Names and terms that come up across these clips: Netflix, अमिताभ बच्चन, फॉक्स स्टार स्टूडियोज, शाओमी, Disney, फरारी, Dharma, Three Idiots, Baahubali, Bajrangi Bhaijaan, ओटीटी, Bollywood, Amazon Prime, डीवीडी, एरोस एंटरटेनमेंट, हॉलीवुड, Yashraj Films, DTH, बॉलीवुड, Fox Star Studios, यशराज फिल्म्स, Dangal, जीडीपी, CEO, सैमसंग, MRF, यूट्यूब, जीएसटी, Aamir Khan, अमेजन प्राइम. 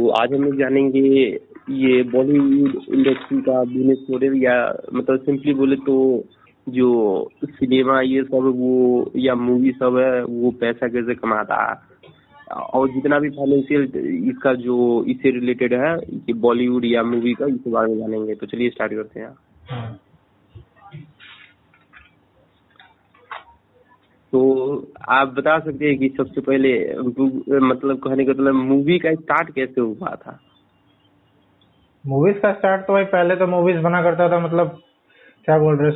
तो आज हम लोग जानेंगे ये बॉलीवुड इंडस्ट्री का बिजनेस मॉडल, या मतलब सिंपली बोले तो जो सिनेमा ये सब वो या मूवी सब है वो पैसा कैसे कमाता है, और जितना भी फाइनेंशियल इसका जो इससे रिलेटेड है कि बॉलीवुड या मूवी का, इसके बारे में जानेंगे। तो चलिए स्टार्ट करते हैं। तो आप बता सकते हैं कि सबसे पहले मतलब कहने का मतलब मूवी का स्टार्ट कैसे हुआ था? मूवीज का स्टार्ट तो भाई पहले तो मूवीज बना करता था, मतलब क्या बोल रहे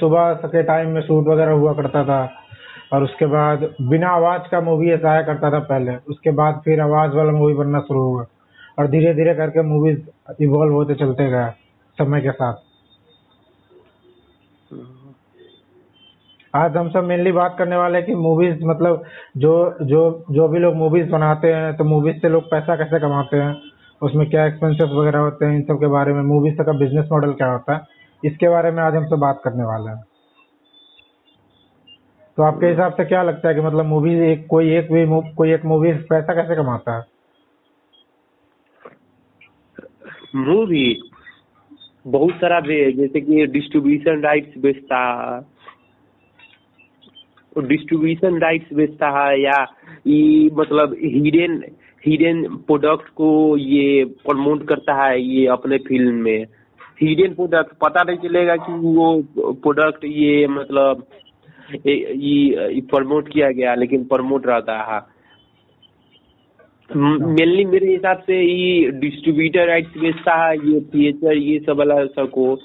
सुबह के टाइम में शूट वगैरह हुआ करता था, और उसके बाद बिना आवाज का मूवी ऐसा आया करता था पहले। उसके बाद फिर आवाज वाला मूवी बनना शुरू हुआ, और धीरे धीरे करके मूवीज इवॉल्व होते चलते गए समय के साथ। आज हम सब मेनली बात करने वाले हैं कि मूवीज मतलब जो भी लोग मूवीज बनाते हैं तो मूवीज से लोग पैसा कैसे कमाते हैं, उसमें क्या एक्सपेंसेस वगैरह होते हैं, इन सब के बारे में, मूवीज का बिजनेस मॉडल क्या होता है, इसके बारे में आज हम सब बात करने वाले हैं। तो आपके हिसाब से क्या लगता है कि मतलब मूवीज कोई एक मूवी पैसा कैसे कमाता है? मूवी बहुत सारा जैसे कि डिस्ट्रीब्यूशन राइट्स बेचता है, डिस्ट्रीब्यूशन राइट्स बेचता है, या ये मतलब हिडन प्रोडक्ट को ये प्रमोट करता है ये अपने फिल्म में। हिडन प्रोडक्ट पता नहीं चलेगा कि वो प्रोडक्ट ये मतलब ये प्रमोट किया गया, लेकिन प्रमोट रहता है। मेनली मेरे हिसाब से ये डिस्ट्रीब्यूटर राइट्स बेचता है ये थिएटर ये सब वाला सबको।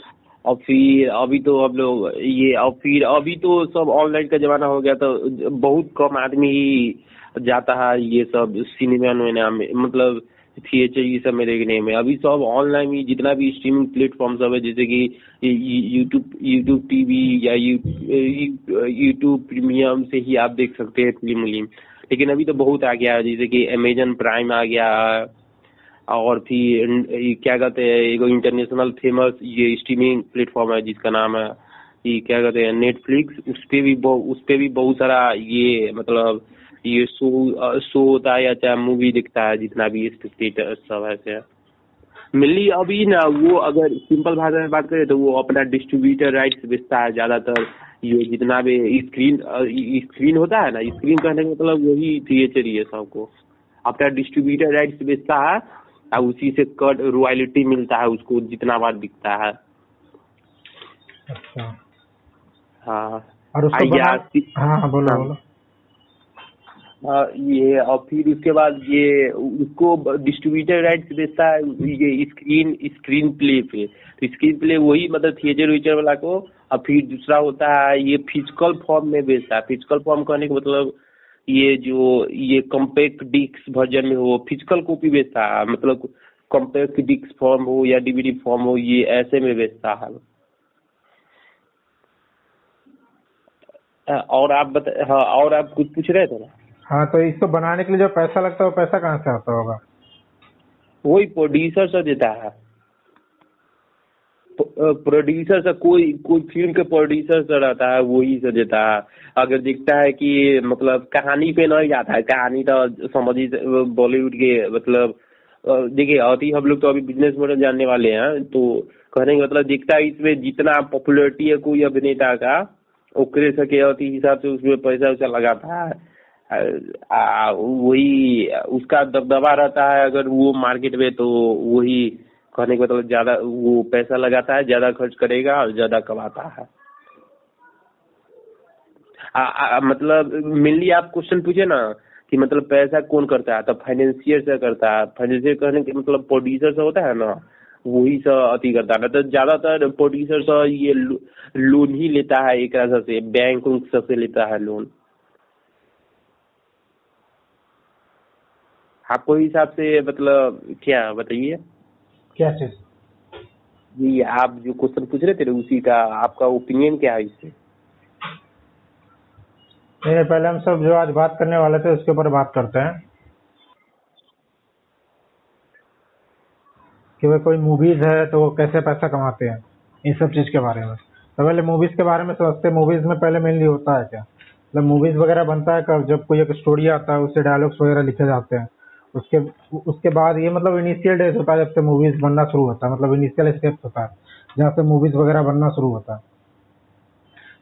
और फिर अभी तो अब लोग ये, और फिर अभी तो सब ऑनलाइन का जमाना हो गया, तो बहुत कम आदमी ही जाता है ये सब सिनेमा में, मतलब थिएटर ये सब में देखने में। अभी सब ऑनलाइन ही जितना भी स्ट्रीमिंग प्लेटफॉर्म सब है, जैसे कि यूट्यूब टीवी या यूट्यूब प्रीमियम से ही आप देख सकते हैं फिल्म। लेकिन अभी तो बहुत आ गया है, जैसे कि अमेजन प्राइम आ गया, और फिर क्या कहते हैं एगो इंटरनेशनल फेमस ये स्ट्रीमिंग प्लेटफॉर्म है जिसका नाम है ये क्या कहते हैं नेटफ्लिक्स। उस पे भी बहुत सारा ये मतलब ये शो होता है, या चाहे मूवी दिखता है, जितना भी स्पेक्टेटर सब ऐसे मिली। अभी ना वो अगर सिंपल भाषा में बात करें तो वो अपना डिस्ट्रीब्यूटर राइट्स बेचता है ज़्यादातर। ये जितना भी स्क्रीन होता है ना, स्क्रीन कहने का मतलब वही थिएटर है, सबको अपना डिस्ट्रीब्यूटर राइट्स बेचता है, और उसी से कट रॉयल्टी मिलता है उसको जितना बार दिखता है। अच्छा। हाँ, और उसको ये, और फिर उसके बाद ये उसको डिस्ट्रीब्यूटर राइट्स बेचता है ये स्क्रीन प्ले पे। तो स्क्रीन प्ले वही मतलब थिएटर व्यूचर वाला को। और फिर दूसरा होता है ये फिजिकल फॉर्म में बेचता है। फिजिकल फॉर्म कहने का मतलब ये जो ये कॉम्पैक्ट डिस्क वर्जन में हो, फिजिकल कॉपी बेचता है, मतलब कॉम्पैक्ट डिस्क फॉर्म हो या डीवीडी फॉर्म हो, ये ऐसे में बेचता है। और आप हाँ, और आप कुछ पूछ रहे थे ना? हाँ, तो इसको बनाने के लिए जो पैसा लगता है वो पैसा कहाँ से आता होगा? वही प्रोड्यूसर से देता है। प्रोड्यूसर से कोई फिल्म के प्रोड्यूसर से रहता है, वही से देता है। अगर दिखता है कि मतलब कहानी पे नहीं जाता है, कहानी तो समझिए बॉलीवुड के मतलब देखिए अभी हम लोग तो अभी बिजनेस मॉडल जानने वाले हैं, तो कहने का मतलब दिखता है इसमें जितना पॉपुलरिटी है कोई अभिनेता का ओकरे सके अति हिसाब से उसमें पैसा वैसा लगाता है, वही उसका दबदबा रहता है। अगर वो मार्केट में तो वही कहने का मतलब ज्यादा वो पैसा लगाता है, ज्यादा खर्च करेगा और ज्यादा कमाता है। मतलब मेनली आप क्वेश्चन पूछे ना कि मतलब पैसा कौन करता है, तो फाइनेंशियर से करता है। फाइनेंशियर कहने के मतलब प्रोड्यूसर से होता है ना, वही से अति करता है। तो ज्यादातर प्रोड्यूसर से ये लोन ही लेता है, एक से बैंक उन सबसे लेता है लोन। आपको हिसाब से मतलब क्या बताइए क्या चीज जी, आप जो क्वेश्चन पूछ रहे थे उसी का आपका ओपिनियन क्या है इससे? नहीं, पहले हम सब जो आज बात करने वाले थे उसके ऊपर बात करते हैं कि वह कोई मूवीज है तो वो कैसे पैसा कमाते हैं, इन सब चीज के बारे में। तो पहले मूवीज के बारे में सोचते हैं। मूवीज में पहले मेनली होता है क्या, मतलब मूवीज वगैरह बनता है कब? जब कोई एक स्टोरी आता है उससे डायलॉग्स वगैरह लिखे जाते हैं, उसके बाद ये मतलब इनिशियल डेज होता है जब से मूवीज बनना शुरू होता है, मतलब इनिशियल स्टेप्स होता है जहाँ से मूवीज वगैरह बनना शुरू होता है।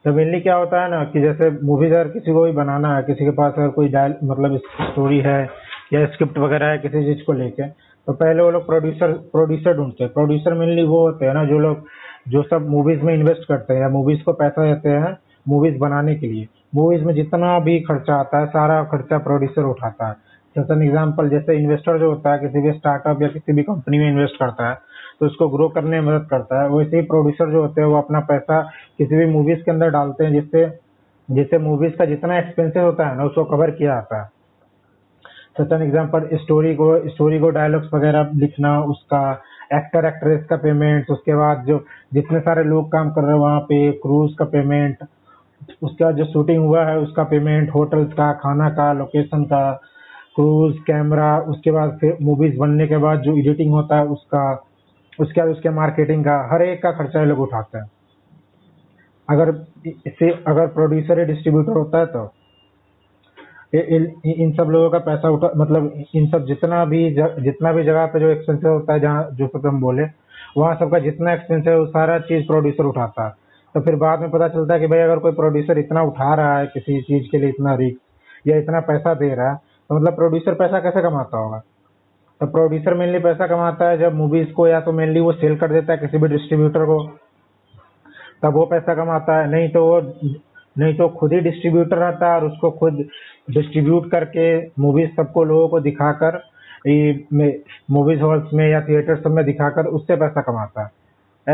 तो मेनली क्या होता है ना कि जैसे मूवीज अगर किसी को भी बनाना है, किसी के पास अगर कोई मतलब स्टोरी है या स्क्रिप्ट वगैरह है किसी चीज़ को लेके, तो पहले वो लोग प्रोड्यूसर ढूंढते हैं। प्रोड्यूसर मेनली वो होते हैं ना जो लोग जो सब मूवीज़ में इन्वेस्ट करते हैं या मूवीज़ को पैसा देते हैं मूवीज़ बनाने के लिए। मूवीज़ में जितना भी खर्चा आता है सारा खर्चा प्रोड्यूसर उठाता है। जैसे एन एग्जाम्पल, जैसे इन्वेस्टर जो होता है किसी भी स्टार्टअप या किसी भी कंपनी में इन्वेस्ट करता है तो उसको ग्रो करने में मदद करता है, वैसे ही प्रोड्यूसर जो होते हैं वो अपना पैसा किसी भी मूवीज़ के अंदर डालते हैं जिससे मूवीज़ का जितना एक्सपेंसेस होता है ना उसको कवर किया जाता है। जैसे एन एग्जाम्पल, स्टोरी को डायलॉग्स वगैरह लिखना, उसका एक्टर एक्ट्रेस का पेमेंट, उसके बाद जो जितने सारे लोग काम कर रहे हैं वहाँ पे क्रूज का पेमेंट, उसके बाद जो शूटिंग हुआ है उसका पेमेंट, होटल्स का, खाना का, लोकेशन का, क्रूज, कैमरा, उसके बाद फिर मूवीज़ बनने के बाद जो एडिटिंग होता है उसका, उसके बाद उसके मार्केटिंग का, हर एक का खर्चा ये लोग उठाते हैं। अगर प्रोड्यूसर या डिस्ट्रीब्यूटर होता है तो इन सब लोगों का पैसा उठा, मतलब इन सब जितना भी जगह पे जो एक्सपेंसेस होता है जहाँ जो सब हम बोले वहाँ सबका जितना एक्सपेंस है वो सारा चीज़ प्रोड्यूसर उठाता है। तो फिर बाद में पता चलता है कि भाई अगर कोई प्रोड्यूसर इतना उठा रहा है किसी चीज़ के लिए, इतना रिस्क या इतना पैसा दे रहा है, तो मतलब प्रोड्यूसर पैसा कैसे कमाता होगा। तो प्रोड्यूसर मेनली पैसा कमाता है जब मूवीज़ को या तो मेनली वो सेल कर देता है किसी भी डिस्ट्रीब्यूटर को, तब वो पैसा कमाता है। नहीं तो खुद ही डिस्ट्रीब्यूटर रहता है और उसको खुद डिस्ट्रीब्यूट करके मूवीज़ सबको लोगों को दिखाकर मूवीज़ हॉल्स में या थिएटर सब में दिखाकर उससे पैसा कमाता है।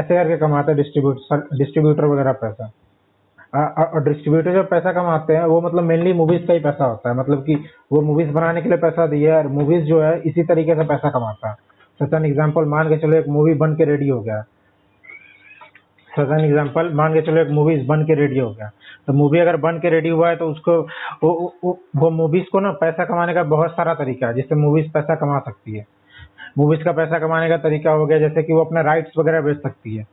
ऐसे करके कमाता है डिस्ट्रीब्यूटर वगैरह पैसा। और डिस्ट्रीब्यूटर जो पैसा कमाते हैं वो मतलब मेनली मूवीज़ का ही पैसा होता है, मतलब कि वो मूवीज़ बनाने के लिए पैसा दिया और मूवीज़ जो है इसी तरीके से पैसा कमाता है। सचन एग्जाम्पल मान के चलो, एक मूवी बन के रेडी हो गया, तो मूवी अगर बन के रेडी हुआ है तो उसको वो मूवीज़ को ना पैसा कमाने का बहुत सारा तरीका है जिससे मूवीज़ पैसा कमा सकती है। मूवीज़ का पैसा कमाने का तरीका हो गया जैसे कि वो अपना राइट्स वगैरह बेच सकती है।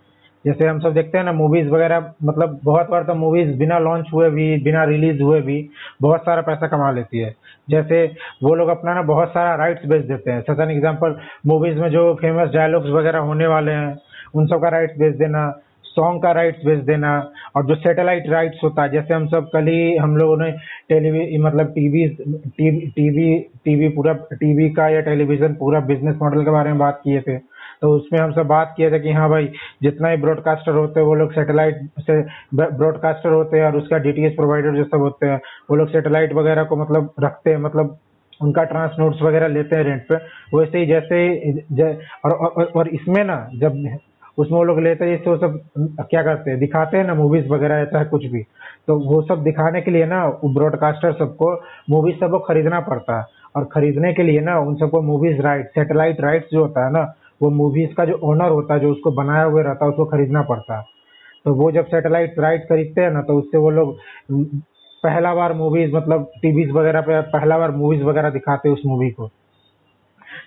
जैसे हम सब देखते हैं ना मूवीज़ वगैरह, मतलब बहुत बार तो मूवीज़ बिना लॉन्च हुए भी, बिना रिलीज़ हुए भी बहुत सारा पैसा कमा लेती है। जैसे वो लोग अपना ना बहुत सारा राइट्स बेच देते हैं। सचन एग्जाम्पल, मूवीज़ में जो फेमस डायलॉग्स वगैरह होने वाले हैं उन सब का राइट्स बेच देना, सॉन्ग का राइट्स बेच देना, और जो सैटेलाइट राइट्स होता है जैसे हम सब कल ही हम लोगों ने टीवी का या टेलीविज़न पूरा बिजनेस मॉडल के बारे में बात किए थे। तो उसमें हम सब बात किए थे कि हाँ भाई, जितना ही ब्रॉडकास्टर होते हैं वो लोग सैटेलाइट से ब्रॉडकास्टर होते हैं और उसका DTH प्रोवाइडर जो सब होते हैं वो लोग सैटेलाइट वगैरह को मतलब रखते हैं, मतलब उनका ट्रांसपोर्ट्स वगैरह लेते हैं रेंट पे। वैसे ही और इसमें ना जब उसमें वो लोग लेते हैं तो सब क्या करते हैं, दिखाते हैं ना मूवीज़ वगैरह ऐसा कुछ भी, तो वो सब दिखाने के लिए ना ब्रॉडकास्टर सबको मूवीज़ सबको खरीदना पड़ता है। और ख़रीदने के लिए ना उन सबको मूवीज़ राइट्स, सैटेलाइट राइट्स जो होता है ना वो मूवीज़ का जो ओनर होता है, जो उसको बनाया हुआ रहता है, उसको खरीदना पड़ता है। तो वो जब सैटेलाइट राइट खरीदते हैं ना तो उससे वो लोग पहला बार मूवीज़, मतलब टीवीज़ वगैरह पे पहला बार मूवीज़ वगैरह दिखाते हैं उस मूवी को।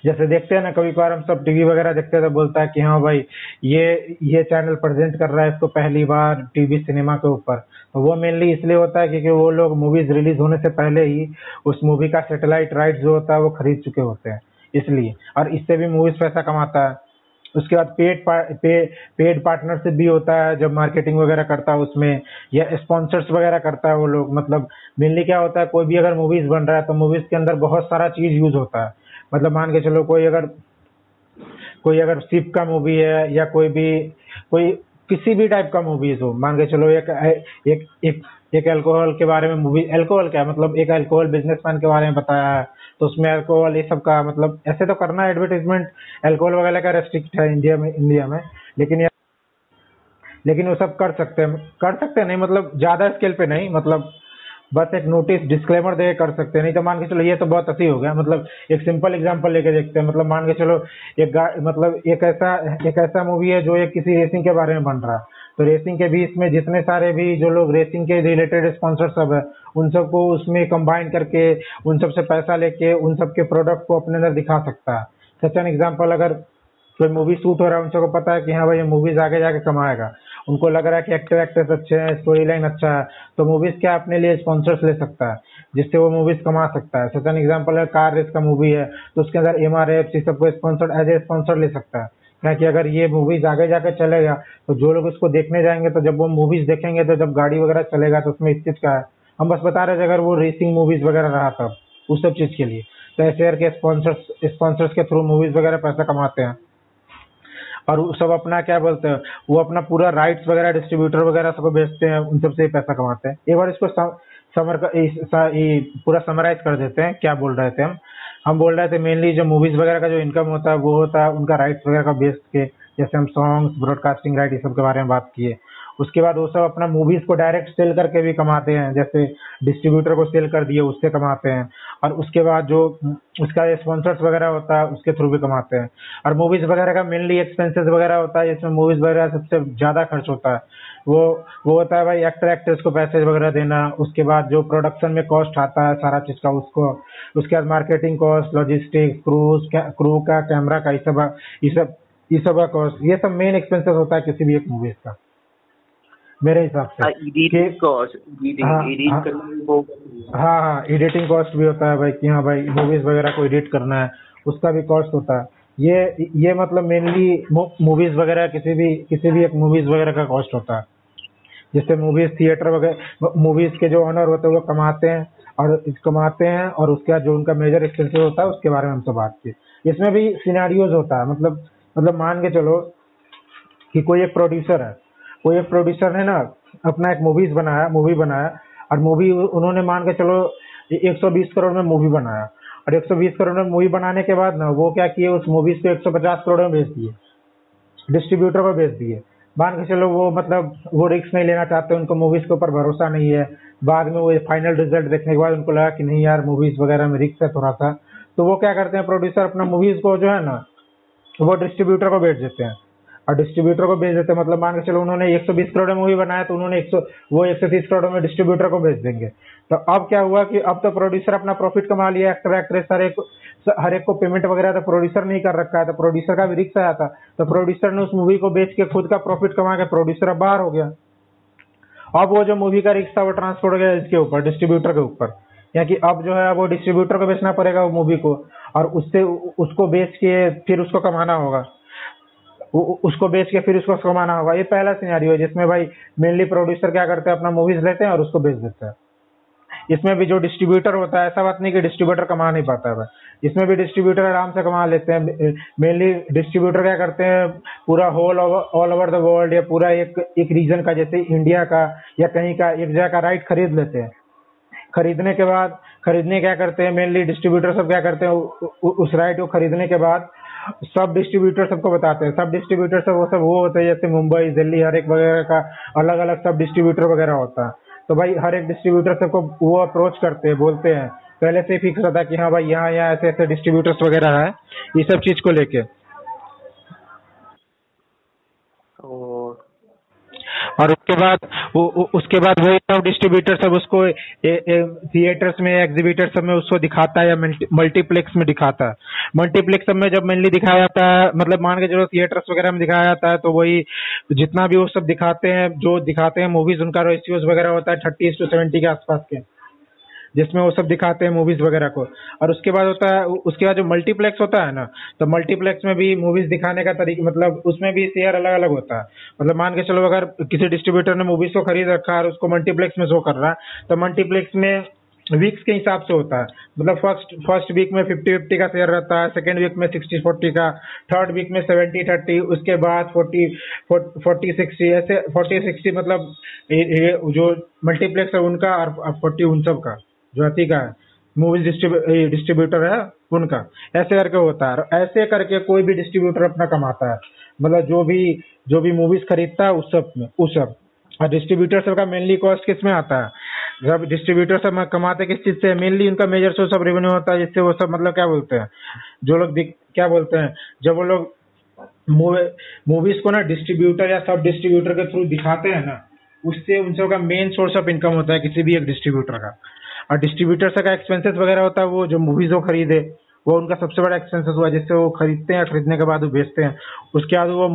जैसे देखते हैं ना कभी बार हम सब टीवी वगैरह देखते हैं तो बोलता है कि हाँ भाई ये चैनल प्रेजेंट कर रहा है इसको पहली बार टीवी सिनेमा के ऊपर। तो वो मेनली इसलिए होता है क्योंकि वो लोग मूवीज़ रिलीज होने से पहले ही उस मूवी का सैटेलाइट राइट जो होता है वो खरीद चुके होते हैं, इसलिए। और इससे भी मूवीज़ पैसा कमाता है। उसके बाद पेड पार्टनरशिप भी होता है जब मार्केटिंग वगैरह करता है उसमें, या स्पॉन्सर्स वगैरह करता है वो लोग। मतलब मेनली क्या होता है, कोई भी अगर मूवीज़ बन रहा है तो मूवीज़ के अंदर बहुत सारा चीज़ यूज़ होता है। मतलब मान के चलो कोई अगर शिप का मूवी है या कोई किसी भी टाइप का मूवीज हो, मान के चलो एक अल्कोहल के बारे में मूवी, अल्कोहल क्या है, मतलब एक अल्कोहल बिजनेसमैन के बारे में बताया है तो उसमें अल्कोहल ये सब का, मतलब ऐसे तो करना एडवर्टाइजमेंट अल्कोहल वगैरह का रेस्ट्रिक्ट है इंडिया में, लेकिन वो सब कर सकते हैं, नहीं मतलब ज़्यादा स्केल पे नहीं, मतलब बस एक नोटिस डिस्क्लेमर दे कर सकते हैं। नहीं तो मान के चलो ये तो बहुत अच्छी हो गया। मतलब एक सिंपल एग्जांपल लेके देखते हैं, मतलब मान के चलो एक ऐसा मूवी है जो एक किसी रेसिंग के बारे में बन रहा है, तो रेसिंग के बीच में जितने सारे भी जो लोग रेसिंग के रिलेटेड स्पॉन्सर सब है उन सबको उसमें कंबाइन करके उन सबसे पैसा लेके उन सबके प्रोडक्ट को अपने अंदर दिखा सकता है। सच एन एग्जाम्पल, अगर कोई मूवी शूट हो रहा है उन सबको पता है कि हाँ भाई ये मूवीज़ आगे जाके कमाएगा, उनको लग रहा है कि एक्टर एक्ट्रेस अच्छे हैं, स्टोरी लाइन अच्छा है, तो मूवीज क्या अपने लिए स्पॉन्सर्स ले सकता है जिससे वो मूवीज कमा सकता है। सच एन एग्जाम्पल है कार रेस का मूवी है तो उसके अंदर MRFs सबको स्पॉन्सर्ड एज ए स्पॉन्सर ले सकता है, ताकि अगर ये मूवीज आगे जाकर चलेगा तो जो लोग इसको देखने जाएंगे तो जब वो मूवीज देखेंगे तो जब गाड़ी वगैरह चलेगा तो उसमें इस चीज का है। हम बस बता रहे थे अगर वो रेसिंग मूवीज वगैरह रहा था उस सब चीज के लिए तो ऐसे के स्पॉन्सर्स के थ्रू मूवीज वगैरह पैसा कमाते हैं और सब अपना क्या बोलते हैं वो अपना पूरा राइट्स वगैरह डिस्ट्रीब्यूटर वगैरह सबको बेचते हैं, उन सबसे पैसा कमाते हैं। एक बार इसको पूरा समराइज कर देते हैं क्या बोल रहे थे हम बोल रहे थे मेनली जो मूवीज वगैरह का जो इनकम होता है वो होता है उनका राइट्स वगैरह का बेच के, जैसे हम सॉन्ग्स ब्रॉडकास्टिंग राइट ये सब के बारे में बात किए। उसके बाद वो सब अपना मूवीज को डायरेक्ट सेल करके भी कमाते हैं, जैसे डिस्ट्रीब्यूटर को सेल कर दिए उससे कमाते हैं, और उसके बाद जो उसका स्पॉन्सर्स वगैरह होता है उसके थ्रू भी कमाते हैं। और मूवीज वगैरह का मेनली एक्सपेंसेस वगैरह होता है जिसमें मूवीज वगैरह सबसे ज़्यादा खर्च होता है, वो होता है भाई एक्टर एक्ट्रेस को पैसे वगैरह देना, उसके बाद जो प्रोडक्शन में कॉस्ट आता है सारा चीज़ का उसको, उसके बाद मार्केटिंग कॉस्ट, लॉजिस्टिक्स, क्रू का, कैमरा का, ये सब का कॉस्ट, ये सब मेन एक्सपेंसेस होता है किसी भी एक मूवीज का मेरे हिसाब से। हाँ, एडिटिंग कॉस्ट भी होता है भाई कि हाँ भाई मूवीज वगैरह को एडिट करना है उसका भी कॉस्ट होता है। ये मतलब मेनली मूवीज वगैरह किसी भी एक मूवीज वगैरह का कॉस्ट होता है, जिससे मूवीज थिएटर वगैरह मूवीज के जो ऑनर होते हैं वो कमाते हैं और उसका जो उनका मेजर एक्सपेंसिव होता है उसके बारे में हमसे बात की। इसमें भी सिनेरियोज होता है, मतलब मान के चलो कि कोई एक प्रोड्यूसर है ना अपना एक मूवी बनाया और मूवी उन्होंने मान के चलो 120 करोड़ में मूवी बनाया और 120 करोड़ में मूवी बनाने के बाद ना वो क्या किए उस मूवी को 150 करोड़ में बेच दिए, डिस्ट्रीब्यूटर को बेच दिए। मान के चलो वो मतलब वो रिस्क नहीं लेना चाहते, उनको मूवीज के ऊपर भरोसा नहीं है। बाद में वो फाइनल रिजल्ट देखने के बाद उनको लगा कि नहीं यार मूवीज वगैरह में रिस्क है थोड़ा सा, तो वो क्या करते हैं प्रोड्यूसर अपना मूवीज को जो है ना वो डिस्ट्रीब्यूटर को बेच देते हैं और डिस्ट्रीब्यूटर को बेच देते हैं। मतलब मान के चलो उन्होंने 120 करोड़ में मूवी बनाया तो उन्होंने 130 करोड़ में डिस्ट्रीब्यूटर को बेच देंगे। तो अब क्या हुआ कि अब तो प्रोड्यूसर अपना प्रॉफिट कमा लिया, एक्टर एक्ट्रेस हर एक को पेमेंट वगैरह तो प्रोड्यूसर नहीं कर रखा है, तो प्रोड्यूसर का भी रिस्क आया था, तो प्रोड्यूसर ने उस मूवी को बेच के खुद का प्रॉफिट कमा के प्रोड्यूसर अब बाहर हो गया। अब वो जो मूवी का रिस्क था वो ट्रांसफर हो गया इसके ऊपर, डिस्ट्रीब्यूटर के ऊपर, यानी अब जो है वो डिस्ट्रीब्यूटर को बेचना पड़ेगा वो मूवी को और उससे उसको बेच के फिर उसको कमाना होगा, उसको बेच के फिर उसको कमाना होगा। ये पहला सिनेरियो है जिसमें भाई मेनली प्रोड्यूसर क्या करते हैं अपना मूवीज लेते हैं और उसको बेच देते हैं। इसमें भी जो डिस्ट्रीब्यूटर होता है, ऐसा बात नहीं कि डिस्ट्रीब्यूटर कमा नहीं पाता है, इसमें भी डिस्ट्रीब्यूटर आराम से कमा लेते हैं। मेनली डिस्ट्रीब्यूटर क्या करते हैं पूरा ऑल ओवर द वर्ल्ड या पूरा एक रीजन का, जैसे इंडिया का या कहीं का एक जगह का राइट खरीद लेते हैं। खरीदने क्या करते हैं मेनली डिस्ट्रीब्यूटर सब क्या करते हैं उस राइट को खरीदने के बाद सब डिस्ट्रीब्यूटर सबको बताते हैं। सब डिस्ट्रीब्यूटर वो होते हैं जैसे मुंबई, दिल्ली, हर एक वगैरह का अलग अलग सब डिस्ट्रीब्यूटर वगैरह होता है। तो भाई हर एक डिस्ट्रीब्यूटर सबको वो अप्रोच करते हैं, बोलते हैं, पहले से ही फिक्स होता है कि हाँ भाई यहाँ ऐसे ऐसे डिस्ट्रीब्यूटर्स वगैरह है, ये सब चीज को लेके। और उसके बाद वही सब डिस्ट्रीब्यूटर सब उसको थिएटर्स में, एग्जीबिटर सब में उसको दिखाता है या मल्टीप्लेक्स में दिखाता है। मल्टीप्लेक्स सब में जब मेनली दिखाया जाता है, मतलब मान के चलो थिएटर्स वगैरह में दिखाया जाता है तो वही जितना भी वो सब दिखाते हैं मूवीज, उनका रेशियोज वगैरह होता है 30:70 के आसपास के, जिसमें वो सब दिखाते हैं मूवीज वगैरह को। और उसके बाद जो मल्टीप्लेक्स होता है ना, तो मल्टीप्लेक्स में भी मूवीज दिखाने का तरीका, मतलब उसमें भी शेयर अलग अलग होता है। मतलब मान के चलो अगर किसी डिस्ट्रीब्यूटर ने मूवीज को खरीद रखा और उसको मल्टीप्लेक्स में शो कर रहा है तो मल्टीप्लेक्स में वीक्स के हिसाब से होता है। मतलब फर्स्ट वीक में 50-50 का शेयर रहता है, सेकेंड वीक में 60-40 का, थर्ड वीक में 70-30, उसके बाद 40-60, ऐसे 40-60 मतलब जो मल्टीप्लेक्स है उनका और 40 उन सब का जो अति का मूवीज डिस्ट्रीब्यूटर है उनका, ऐसे करके होता है। ऐसे करके कोई भी डिस्ट्रीब्यूटर अपना कमाता है, मतलब जो भी मूवीज खरीदता है उस सब। और डिस्ट्रीब्यूटर सब का मेनली कॉस्ट किस में आता है, जब डिस्ट्रीब्यूटर सब कमाते किस चीज से, मेनली उनका मेजर सोर्स ऑफ रेवेन्यू होता है, जिससे वो सब मतलब क्या बोलते हैं जो लोग क्या बोलते हैं जब वो लोग मूवीज को ना डिस्ट्रीब्यूटर या सब डिस्ट्रीब्यूटर के थ्रू दिखाते हैं ना, उससे उन सब का मेन सोर्स ऑफ इनकम होता है किसी भी एक डिस्ट्रीब्यूटर का। और डिस्ट्रीब्यूटर का एक्सपेंसेस वगैरह होता है वो जो मूवीज वो खरीदे वो उनका सबसे बड़ा एक्सपेंसेस हुआ, जिससे वो खरीदते हैं, खरीदने के बाद वो बेचते हैं, उसके बाद वो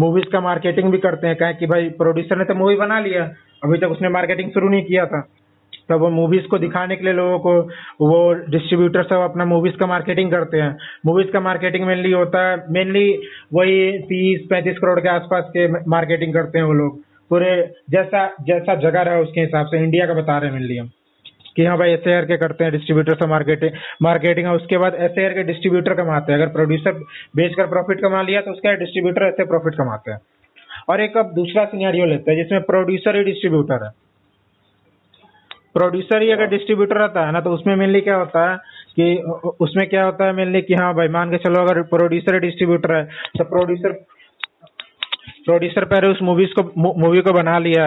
मूवीज का मार्केटिंग भी करते हैं, कहें कि भाई प्रोड्यूसर ने तो मूवी बना लिया, अभी तक उसने मार्केटिंग शुरू नहीं किया था, तब वो मूवीज को दिखाने के लिए लोगों को वो डिस्ट्रीब्यूटर सब अपना मूवीज का मार्केटिंग करते हैं। मूवीज का मार्केटिंग मेनली होता है, मेनली वही 30-35 करोड़ के आसपास के मार्केटिंग करते हैं वो लोग, पूरे जैसा जैसा जगह रहा उसके हिसाब से। इंडिया का बता रहे हैं मेनली हम कि हाँ भाई ऐसे करके करते हैं डिस्ट्रीब्यूटर से मार्केटिंग है, उसके बाद ऐसे करके डिस्ट्रीब्यूटर कमाते हैं। अगर प्रोड्यूसर बेचकर प्रॉफिट कमा लिया तो उसका डिस्ट्रीब्यूटर ऐसे प्रॉफिट कमाते हैं। और एक अब दूसरा सिनेरियो लेते हैं जिसमें प्रोड्यूसर ही डिस्ट्रीब्यूटर है, प्रोड्यूसर ही अगर डिस्ट्रीब्यूटर रहता है ना, तो उसमें मेनली क्या होता है कि उसमें क्या होता है मेनली कि हाँ भाई मान के चलो अगर प्रोड्यूसर ही डिस्ट्रीब्यूटर है तो प्रोड्यूसर पहले उस मूवी को बना लिया,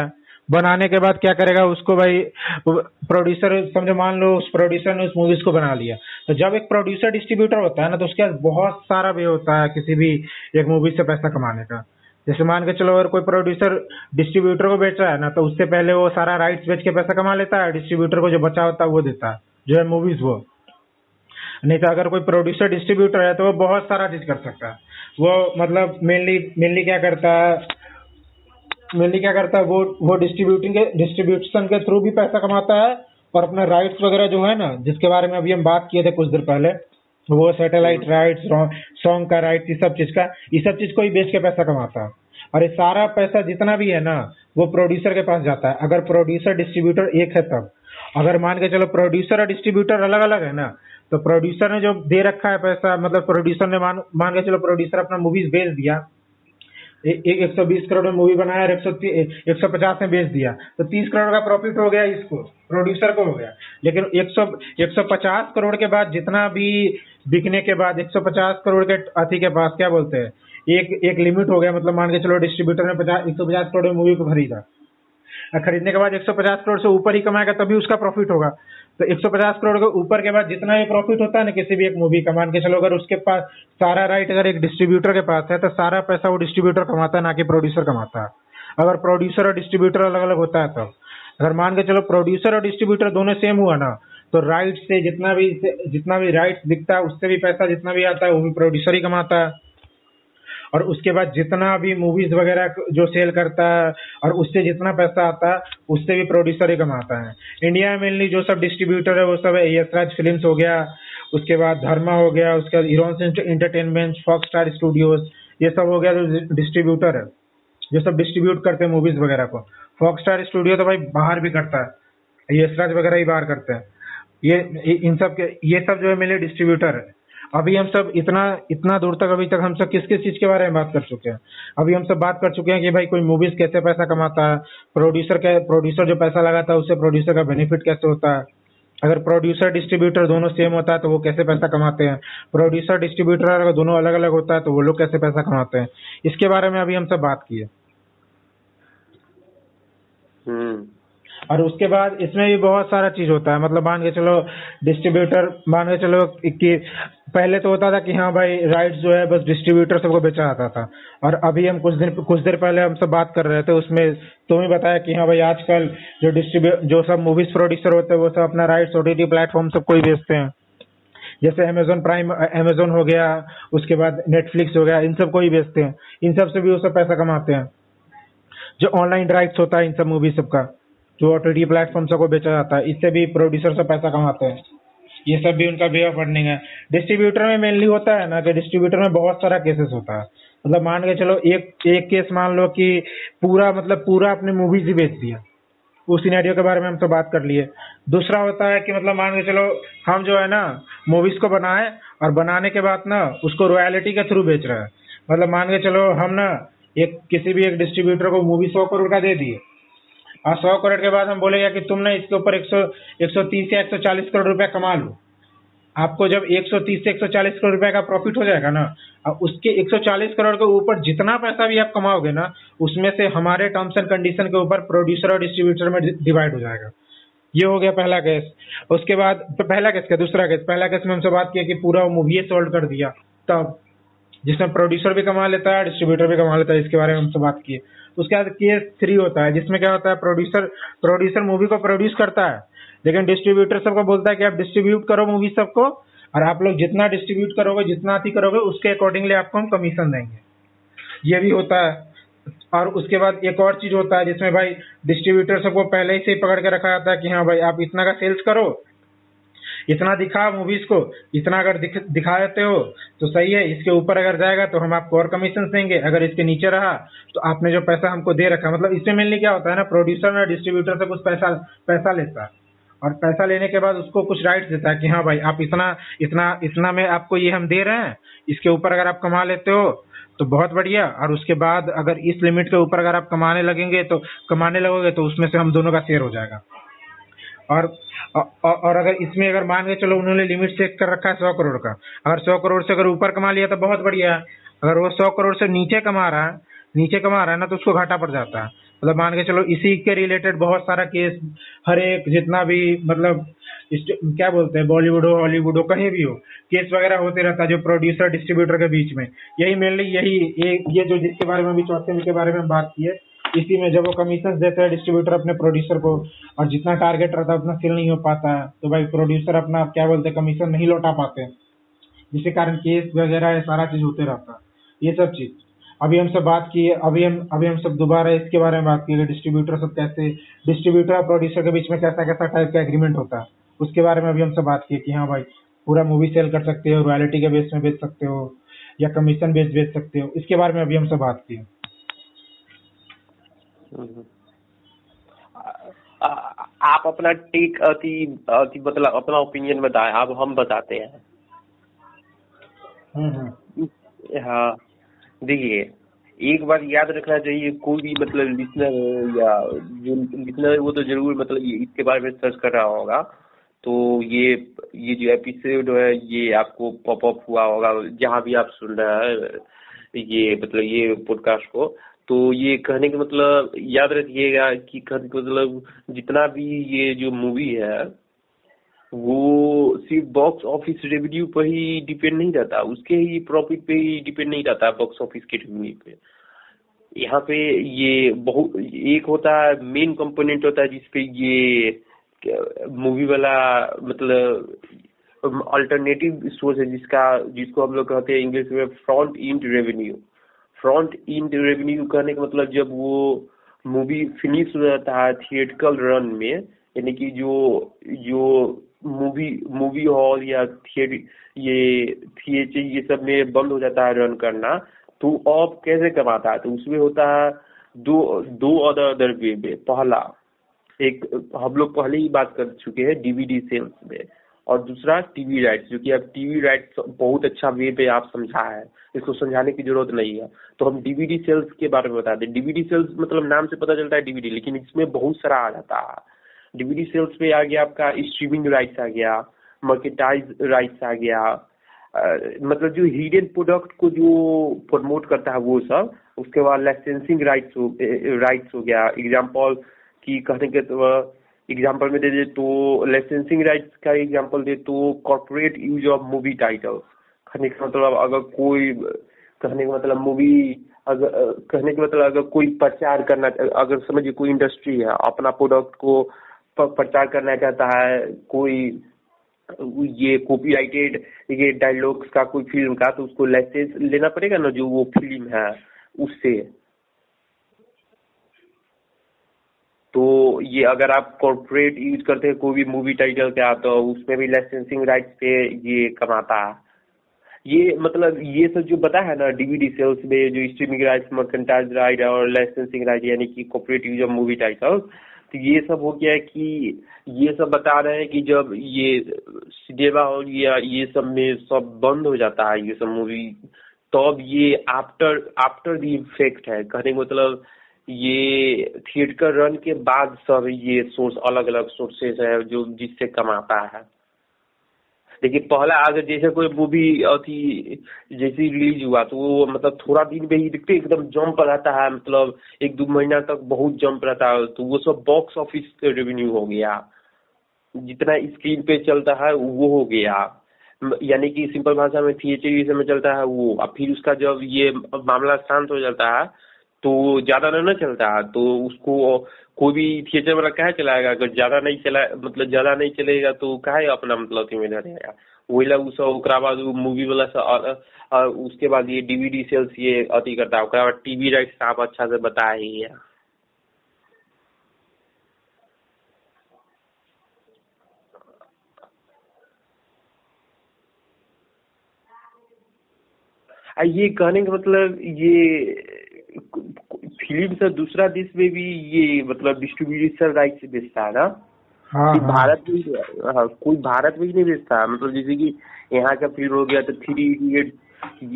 बनाने के बाद क्या करेगा उसको भाई प्रोड्यूसर समझो, मान लो उस प्रोड्यूसर ने उस मूवीज को बना लिया, तो जब एक प्रोड्यूसर डिस्ट्रीब्यूटर होता है ना तो उसके पास बहुत सारा वे होता है किसी भी एक मूवी से पैसा कमाने का। जैसे मान के चलो अगर कोई प्रोड्यूसर डिस्ट्रीब्यूटर को बेच रहा है ना तो उससे पहले वो सारा राइट्स बेच के पैसा कमा लेता है, डिस्ट्रीब्यूटर को जो बचा होता है वो देता है जो है मूवीज वो। नहीं तो अगर कोई प्रोड्यूसर डिस्ट्रीब्यूटर है तो वो बहुत सारा चीज कर सकता है, वो मतलब मेनली क्या करता है, वो डिस्ट्रीब्यूशन के थ्रू भी पैसा कमाता है और अपना राइट्स वगैरह जो है ना, जिसके बारे में अभी हम बात किए थे कुछ देर पहले, वो सैटेलाइट राइट्स, सॉन्ग का राइट्स, इस सब चीज को ही बेच के पैसा कमाता है। और ये सारा पैसा जितना भी है ना वो प्रोड्यूसर के पास जाता है। अगर प्रोड्यूसर डिस्ट्रीब्यूटर एक है तब, अगर मान के चलो प्रोड्यूसर और डिस्ट्रीब्यूटर अलग अलग है ना, तो प्रोड्यूसर ने जो दे रखा है पैसा, मतलब प्रोड्यूसर ने मान के चलो प्रोड्यूसर अपना मूवीज बेच दिया, 120 करोड़ में मूवी बनाया और 150 में बेच दिया, तो 30 करोड़ का प्रॉफिट हो गया इसको, प्रोड्यूसर को हो गया। लेकिन 150 करोड़ के बाद जितना भी बिकने के बाद 150 करोड़ के अति के पास क्या बोलते हैं एक लिमिट हो गया, मतलब मान के चलो डिस्ट्रीब्यूटर ने 150 करोड़ में मूवी को खरीदा, खरीदने के बाद 150 करोड़ से ऊपर ही कमाएगा तभी उसका प्रॉफिट होगा। तो 150 करोड़ के ऊपर के बाद जितना भी प्रॉफिट होता है ना किसी भी एक मूवी का, मान के चलो अगर उसके पास सारा राइट अगर एक डिस्ट्रीब्यूटर के पास है तो सारा पैसा वो डिस्ट्रीब्यूटर कमाता है, ना कि प्रोड्यूसर कमाता है। अगर प्रोड्यूसर और डिस्ट्रीब्यूटर अलग अलग होता है तब, अगर मान के चलो प्रोड्यूसर और डिस्ट्रीब्यूटर दोनों सेम हुआ ना, तो राइट से जितना भी राइट बिकता है उससे भी पैसा जितना भी आता है वो भी प्रोड्यूसर ही कमाता है। और उसके बाद जितना भी मूवीज वगैरह जो सेल करता है और उससे जितना पैसा आता है उससे भी प्रोड्यूसर ही कमाता है। इंडिया में मेनली जो सब डिस्ट्रीब्यूटर है वो सब है यशराज फिल्म्स हो गया, उसके बाद धर्मा हो गया, उसके बाद एरोस एंटरटेनमेंट, फॉक्स स्टार स्टूडियोज, ये सब हो गया जो डिस्ट्रीब्यूटर है, जो सब डिस्ट्रीब्यूट करते हैं मूवीज वगैरह को। फॉक्स स्टार स्टूडियो तो भाई बाहर भी करता है, यशराज वगैरह ही बाहर करते हैं, ये सब जो है मेनली डिस्ट्रीब्यूटर है। अभी हम सब इतना दूर तक, अभी तक हम सब किस किस चीज के बारे में बात कर चुके हैं, अभी हम सब बात कर चुके हैं कि भाई कोई मूवीज कैसे पैसा कमाता है, प्रोड्यूसर जो पैसा लगाता है उससे प्रोड्यूसर का बेनिफिट कैसे होता है, अगर प्रोड्यूसर डिस्ट्रीब्यूटर दोनों सेम होता है तो वो कैसे पैसा कमाते हैं, प्रोड्यूसर डिस्ट्रीब्यूटर अगर दोनों अलग अलग होता है तो वो लोग कैसे पैसा कमाते हैं, इसके बारे में अभी हम सब बात किए। और उसके बाद इसमें भी बहुत सारा चीज होता है, मतलब मान के चलो डिस्ट्रीब्यूटर, मान के चलो कि पहले तो होता था कि हाँ भाई राइट्स जो है बस डिस्ट्रीब्यूटर सबको बेचा जाता था, और अभी हम कुछ देर पहले हम सब बात कर रहे थे उसमें तुम्हें बताया कि हाँ भाई आजकल जो सब मूवीज प्रोड्यूसर होते हैं वो सब अपना राइट्स OTT प्लेटफॉर्म सबको ही बेचते हैं, जैसे अमेजोन प्राइम, अमेजोन हो गया, उसके बाद नेटफ्लिक्स हो गया, इन सबको ही बेचते हैं, इन सब से भी वो सब पैसा कमाते हैं। जो ऑनलाइन राइट्स होता है इन सब मूवी सबका जो OTT प्लेटफॉर्म सबको बेचा जाता है, इससे भी प्रोड्यूसर से पैसा कमाते हैं, ये सब भी उनका वे ऑफ अर्निंग है। डिस्ट्रीब्यूटर में मेनली होता है ना कि डिस्ट्रीब्यूटर में बहुत सारा केसेस होता है, मतलब मान के चलो एक केस मान लो कि पूरा अपने मूवीज ही बेच दिया, उस सिनेरियो के बारे में हम तो बात कर लिए। दूसरा होता है कि मतलब मान के चलो हम जो है ना मूवीज को बनाए और बनाने के बाद ना उसको रॉयल्टी के थ्रू बेच रहे हैं, मतलब मान के चलो हम ना किसी भी एक डिस्ट्रीब्यूटर को मूवी 100 करोड़ का दे दिए और 100 करोड़ के बाद हम बोलेगा कि तुम ना इसके ऊपर 130 या 140 करोड़ रुपया कमा लो। आपको जब 130 से 140 करोड़ रुपया का प्रॉफिट हो जाएगा ना, अब उसके 140 करोड़ के ऊपर जितना पैसा भी आप कमाओगे ना उसमें से हमारे टर्म्स एंड कंडीशन के ऊपर प्रोड्यूसर और डिस्ट्रीब्यूटर में डिवाइड हो जाएगा। ये हो गया पहला केस। उसके बाद पहला केस का दूसरा केस, पहला केस में हमसे बात किया कि पूरा मूवी सोल्ड कर दिया तब, जिसमें प्रोड्यूसर भी कमा लेता है डिस्ट्रीब्यूटर भी कमा लेता है, इसके बारे में हमसे बात किए। उसके बाद केस 3 होता है जिसमें क्या होता है प्रोड्यूसर मूवी को प्रोड्यूस करता है, लेकिन डिस्ट्रीब्यूटर सबको बोलता है कि आप डिस्ट्रीब्यूट करो मूवी सबको और आप लोग जितना डिस्ट्रीब्यूट करोगे, जितना अति करोगे, उसके अकॉर्डिंगली आपको हम कमीशन देंगे, ये भी होता है। और उसके बाद एक और चीज होता है जिसमें भाई डिस्ट्रीब्यूटर सबको पहले से ही पकड़ के रखा जाता है कि हाँ भाई आप इतना का सेल्स करो, इतना दिखा मूवीज को, इतना अगर दिखा देते हो तो सही है, इसके ऊपर अगर जाएगा तो हम आपको और कमीशन देंगे, अगर इसके नीचे रहा तो आपने जो पैसा हमको दे रखा, मतलब इसमें मेनली क्या होता है ना, प्रोड्यूसर और डिस्ट्रीब्यूटर से कुछ पैसा लेता है और पैसा लेने के बाद उसको कुछ राइट्स देता है कि हाँ भाई आप इतना इतना इतना में आपको ये हम दे रहे हैं, इसके ऊपर अगर आप कमा लेते हो तो बहुत बढ़िया, और उसके बाद अगर इस लिमिट के ऊपर अगर आप कमाने लगोगे तो उसमें से हम दोनों का शेयर हो जाएगा। और अगर इसमें अगर मान के चलो उन्होंने लिमिट सेट कर रखा है 100 करोड़ का, अगर 100 करोड़ से अगर ऊपर कमा लिया तो बहुत बढ़िया है, अगर वो 100 करोड़ से नीचे कमा रहा है ना तो उसको घाटा पड़ जाता है। मतलब मान के चलो इसी के रिलेटेड बहुत सारा केस, हर एक जितना भी मतलब क्या बोलते हैं, बॉलीवुड हो, हॉलीवुड हो, कहीं भी हो, केस वगैरह होते रहता है जो प्रोड्यूसर डिस्ट्रीब्यूटर के बीच में। यही मेनली यही ये जो जिसके बारे में भी चौथे के बारे में बात की है, इसी में जब वो कमीशन देते हैं डिस्ट्रीब्यूटर अपने प्रोड्यूसर को और जितना टारगेट रहता है उतना सेल नहीं हो पाता है तो भाई प्रोड्यूसर अपना क्या बोलते हैं कमीशन नहीं लौटा पाते, जिसके कारण केस वगैरह सारा चीज होते रहता है। ये सब चीज अभी हम सब दोबारा इसके बारे में बात की, डिस्ट्रीब्यूटर सब कैसे, डिस्ट्रीब्यूटर और प्रोड्यूसर के बीच में कैसा कैसा टाइप का एग्रीमेंट होता है, उसके बारे में अभी हम सब बात की कि हाँ भाई पूरा मूवी सेल कर सकते हो, रॉयल्टी के बेस में बेच सकते हो या कमीशन बेस बेच सकते हो, इसके बारे में अभी हम सब बात की। आप अपना टेक मतलब अपना ओपिनियन बताएं, अब हम बताते हैं। हाँ देखिए, एक बार याद रखना चाहिए, कोई भी मतलब लिसनर हो या जो लिसनर है वो तो जरूर मतलब इसके बारे में सर्च कर रहा होगा, तो ये जो एपिसोड है ये आपको पॉपअप हुआ होगा जहाँ भी आप सुन रहे हैं ये मतलब ये पॉडकास्ट को। तो ये कहने का मतलब याद रखिएगा कि कहने का मतलब जितना भी ये जो मूवी है वो सिर्फ बॉक्स ऑफिस रेवेन्यू पर ही डिपेंड नहीं रहता, उसके ही प्रॉफिट पे ही डिपेंड नहीं रहता बॉक्स ऑफिस के रेवेन्यू पे। यहाँ पे ये बहुत एक होता है मेन कंपोनेंट होता है जिसपे ये मूवी वाला मतलब अल्टरनेटिव सोर्स है जिसको हम लोग कहते हैं इंग्लिश में फ्रंट एंड रेवेन्यू। कहने का मतलब जब वो मूवी फिनिश हो जाता है थिएट्रिकल रन में, यानी कि जो मूवी हॉल या थिएटर ये सब में बंद हो जाता है रन करना, तो आप कैसे कमाता है, तो उसमें होता है दो अदर वे में। पहला एक हम लोग पहले ही बात कर चुके हैं डीवीडी सेल्स में, और दूसरा टीवी राइट्स, जो कि आप टीवी राइट्स बहुत अच्छा वे पे आप समझा है, इसको समझाने की जरूरत नहीं है। तो हम डीवीडी सेल्स के बारे में बताते हैं। डीवीडी सेल्स मतलब नाम से पता चलता है डीवीडी, लेकिन इसमें बहुत सारा आ जाता है। डीवीडी सेल्स पे आ गया आपका स्ट्रीमिंग राइट्स आ गया, मर्केटाइज राइट्स आ गया, मतलब जो हिडन प्रोडक्ट को जो प्रमोट करता है वो सब। उसके बाद लाइसेंसिंग राइट्स हो गया। एग्जाम्पल की कहने के एग्जाम्पल में दे दे तो लाइसेंसिंग राइट्स का एग्जाम्पल दे तो corporate use of movie title. कहने का मतलब अगर कोई प्रचार करना, अगर समझिए कोई इंडस्ट्री है अपना प्रोडक्ट को प्रचार करना चाहता है, कोई ये कॉपीराइटेड ये डायलॉग्स का कोई फिल्म का, तो उसको लाइसेंस लेना पड़ेगा ना जो वो फिल्म है उससे। तो ये अगर आप कॉर्पोरेट यूज करते हैं कोई भी मूवी टाइटल का, तो उसमें भी लाइसेंसिंग राइट्स पे ये कमाता है। ये मतलब ये सब जो बताया है ना डीवीडी सेल्स में जो स्ट्रीमिंग राइट्स, मर्केंटाइज राइट और लाइसेंसिंग राइट यानी कि corporate use of movie title, तो ये सब हो गया कि ये सब बता रहे हैं कि जब ये सिनेमा हॉल या ये सब में सब बंद हो जाता है ये सब मूवी, तो अब ये आफ्टर द इफेक्ट है। कहने का मतलब ये थिएटर रन के बाद सब ये सोर्स अलग अलग सोर्सेस है जो जिससे कमाता है। देखिए पहला अगर जैसे कोई मूवी जैसे रिलीज हुआ तो वो मतलब थोड़ा दिन में ही देखते एकदम जंप रहता है, मतलब 1-2 महीना तक बहुत जंप रहता है, तो वो सब बॉक्स ऑफिस रेवेन्यू हो गया, जितना स्क्रीन पे चलता है वो हो गया, यानी कि सिंपल भाषा में थिएटर में चलता है वो। और फिर उसका जब ये मामला शांत हो जाता है तो ज्यादा ना चलता है, तो उसको कोई भी थिएटर वाला कहाँ चलाएगा, अगर ज्यादा नहीं चला मतलब ज्यादा नहीं चलेगा तो कहाँ अपना मतलब थी में धरेगा वही लग उसका बाद मूवी वाला और उसके बाद ये डीवीडी सेल्स ये अति करता है उसका बाद टीवी राइट्स आप अच्छा से बता ही है। ये कहने का मतलब ये फिल्म से दूसरा देश में भी ये मतलब डिस्ट्रीब्यूशन राइट से बेचता है ना। हाँ, भारत में हाँ, कोई भारत में ही नहीं बेचता मतलब जैसे कि यहाँ का फिल्म हो गया तो थ्री इडियट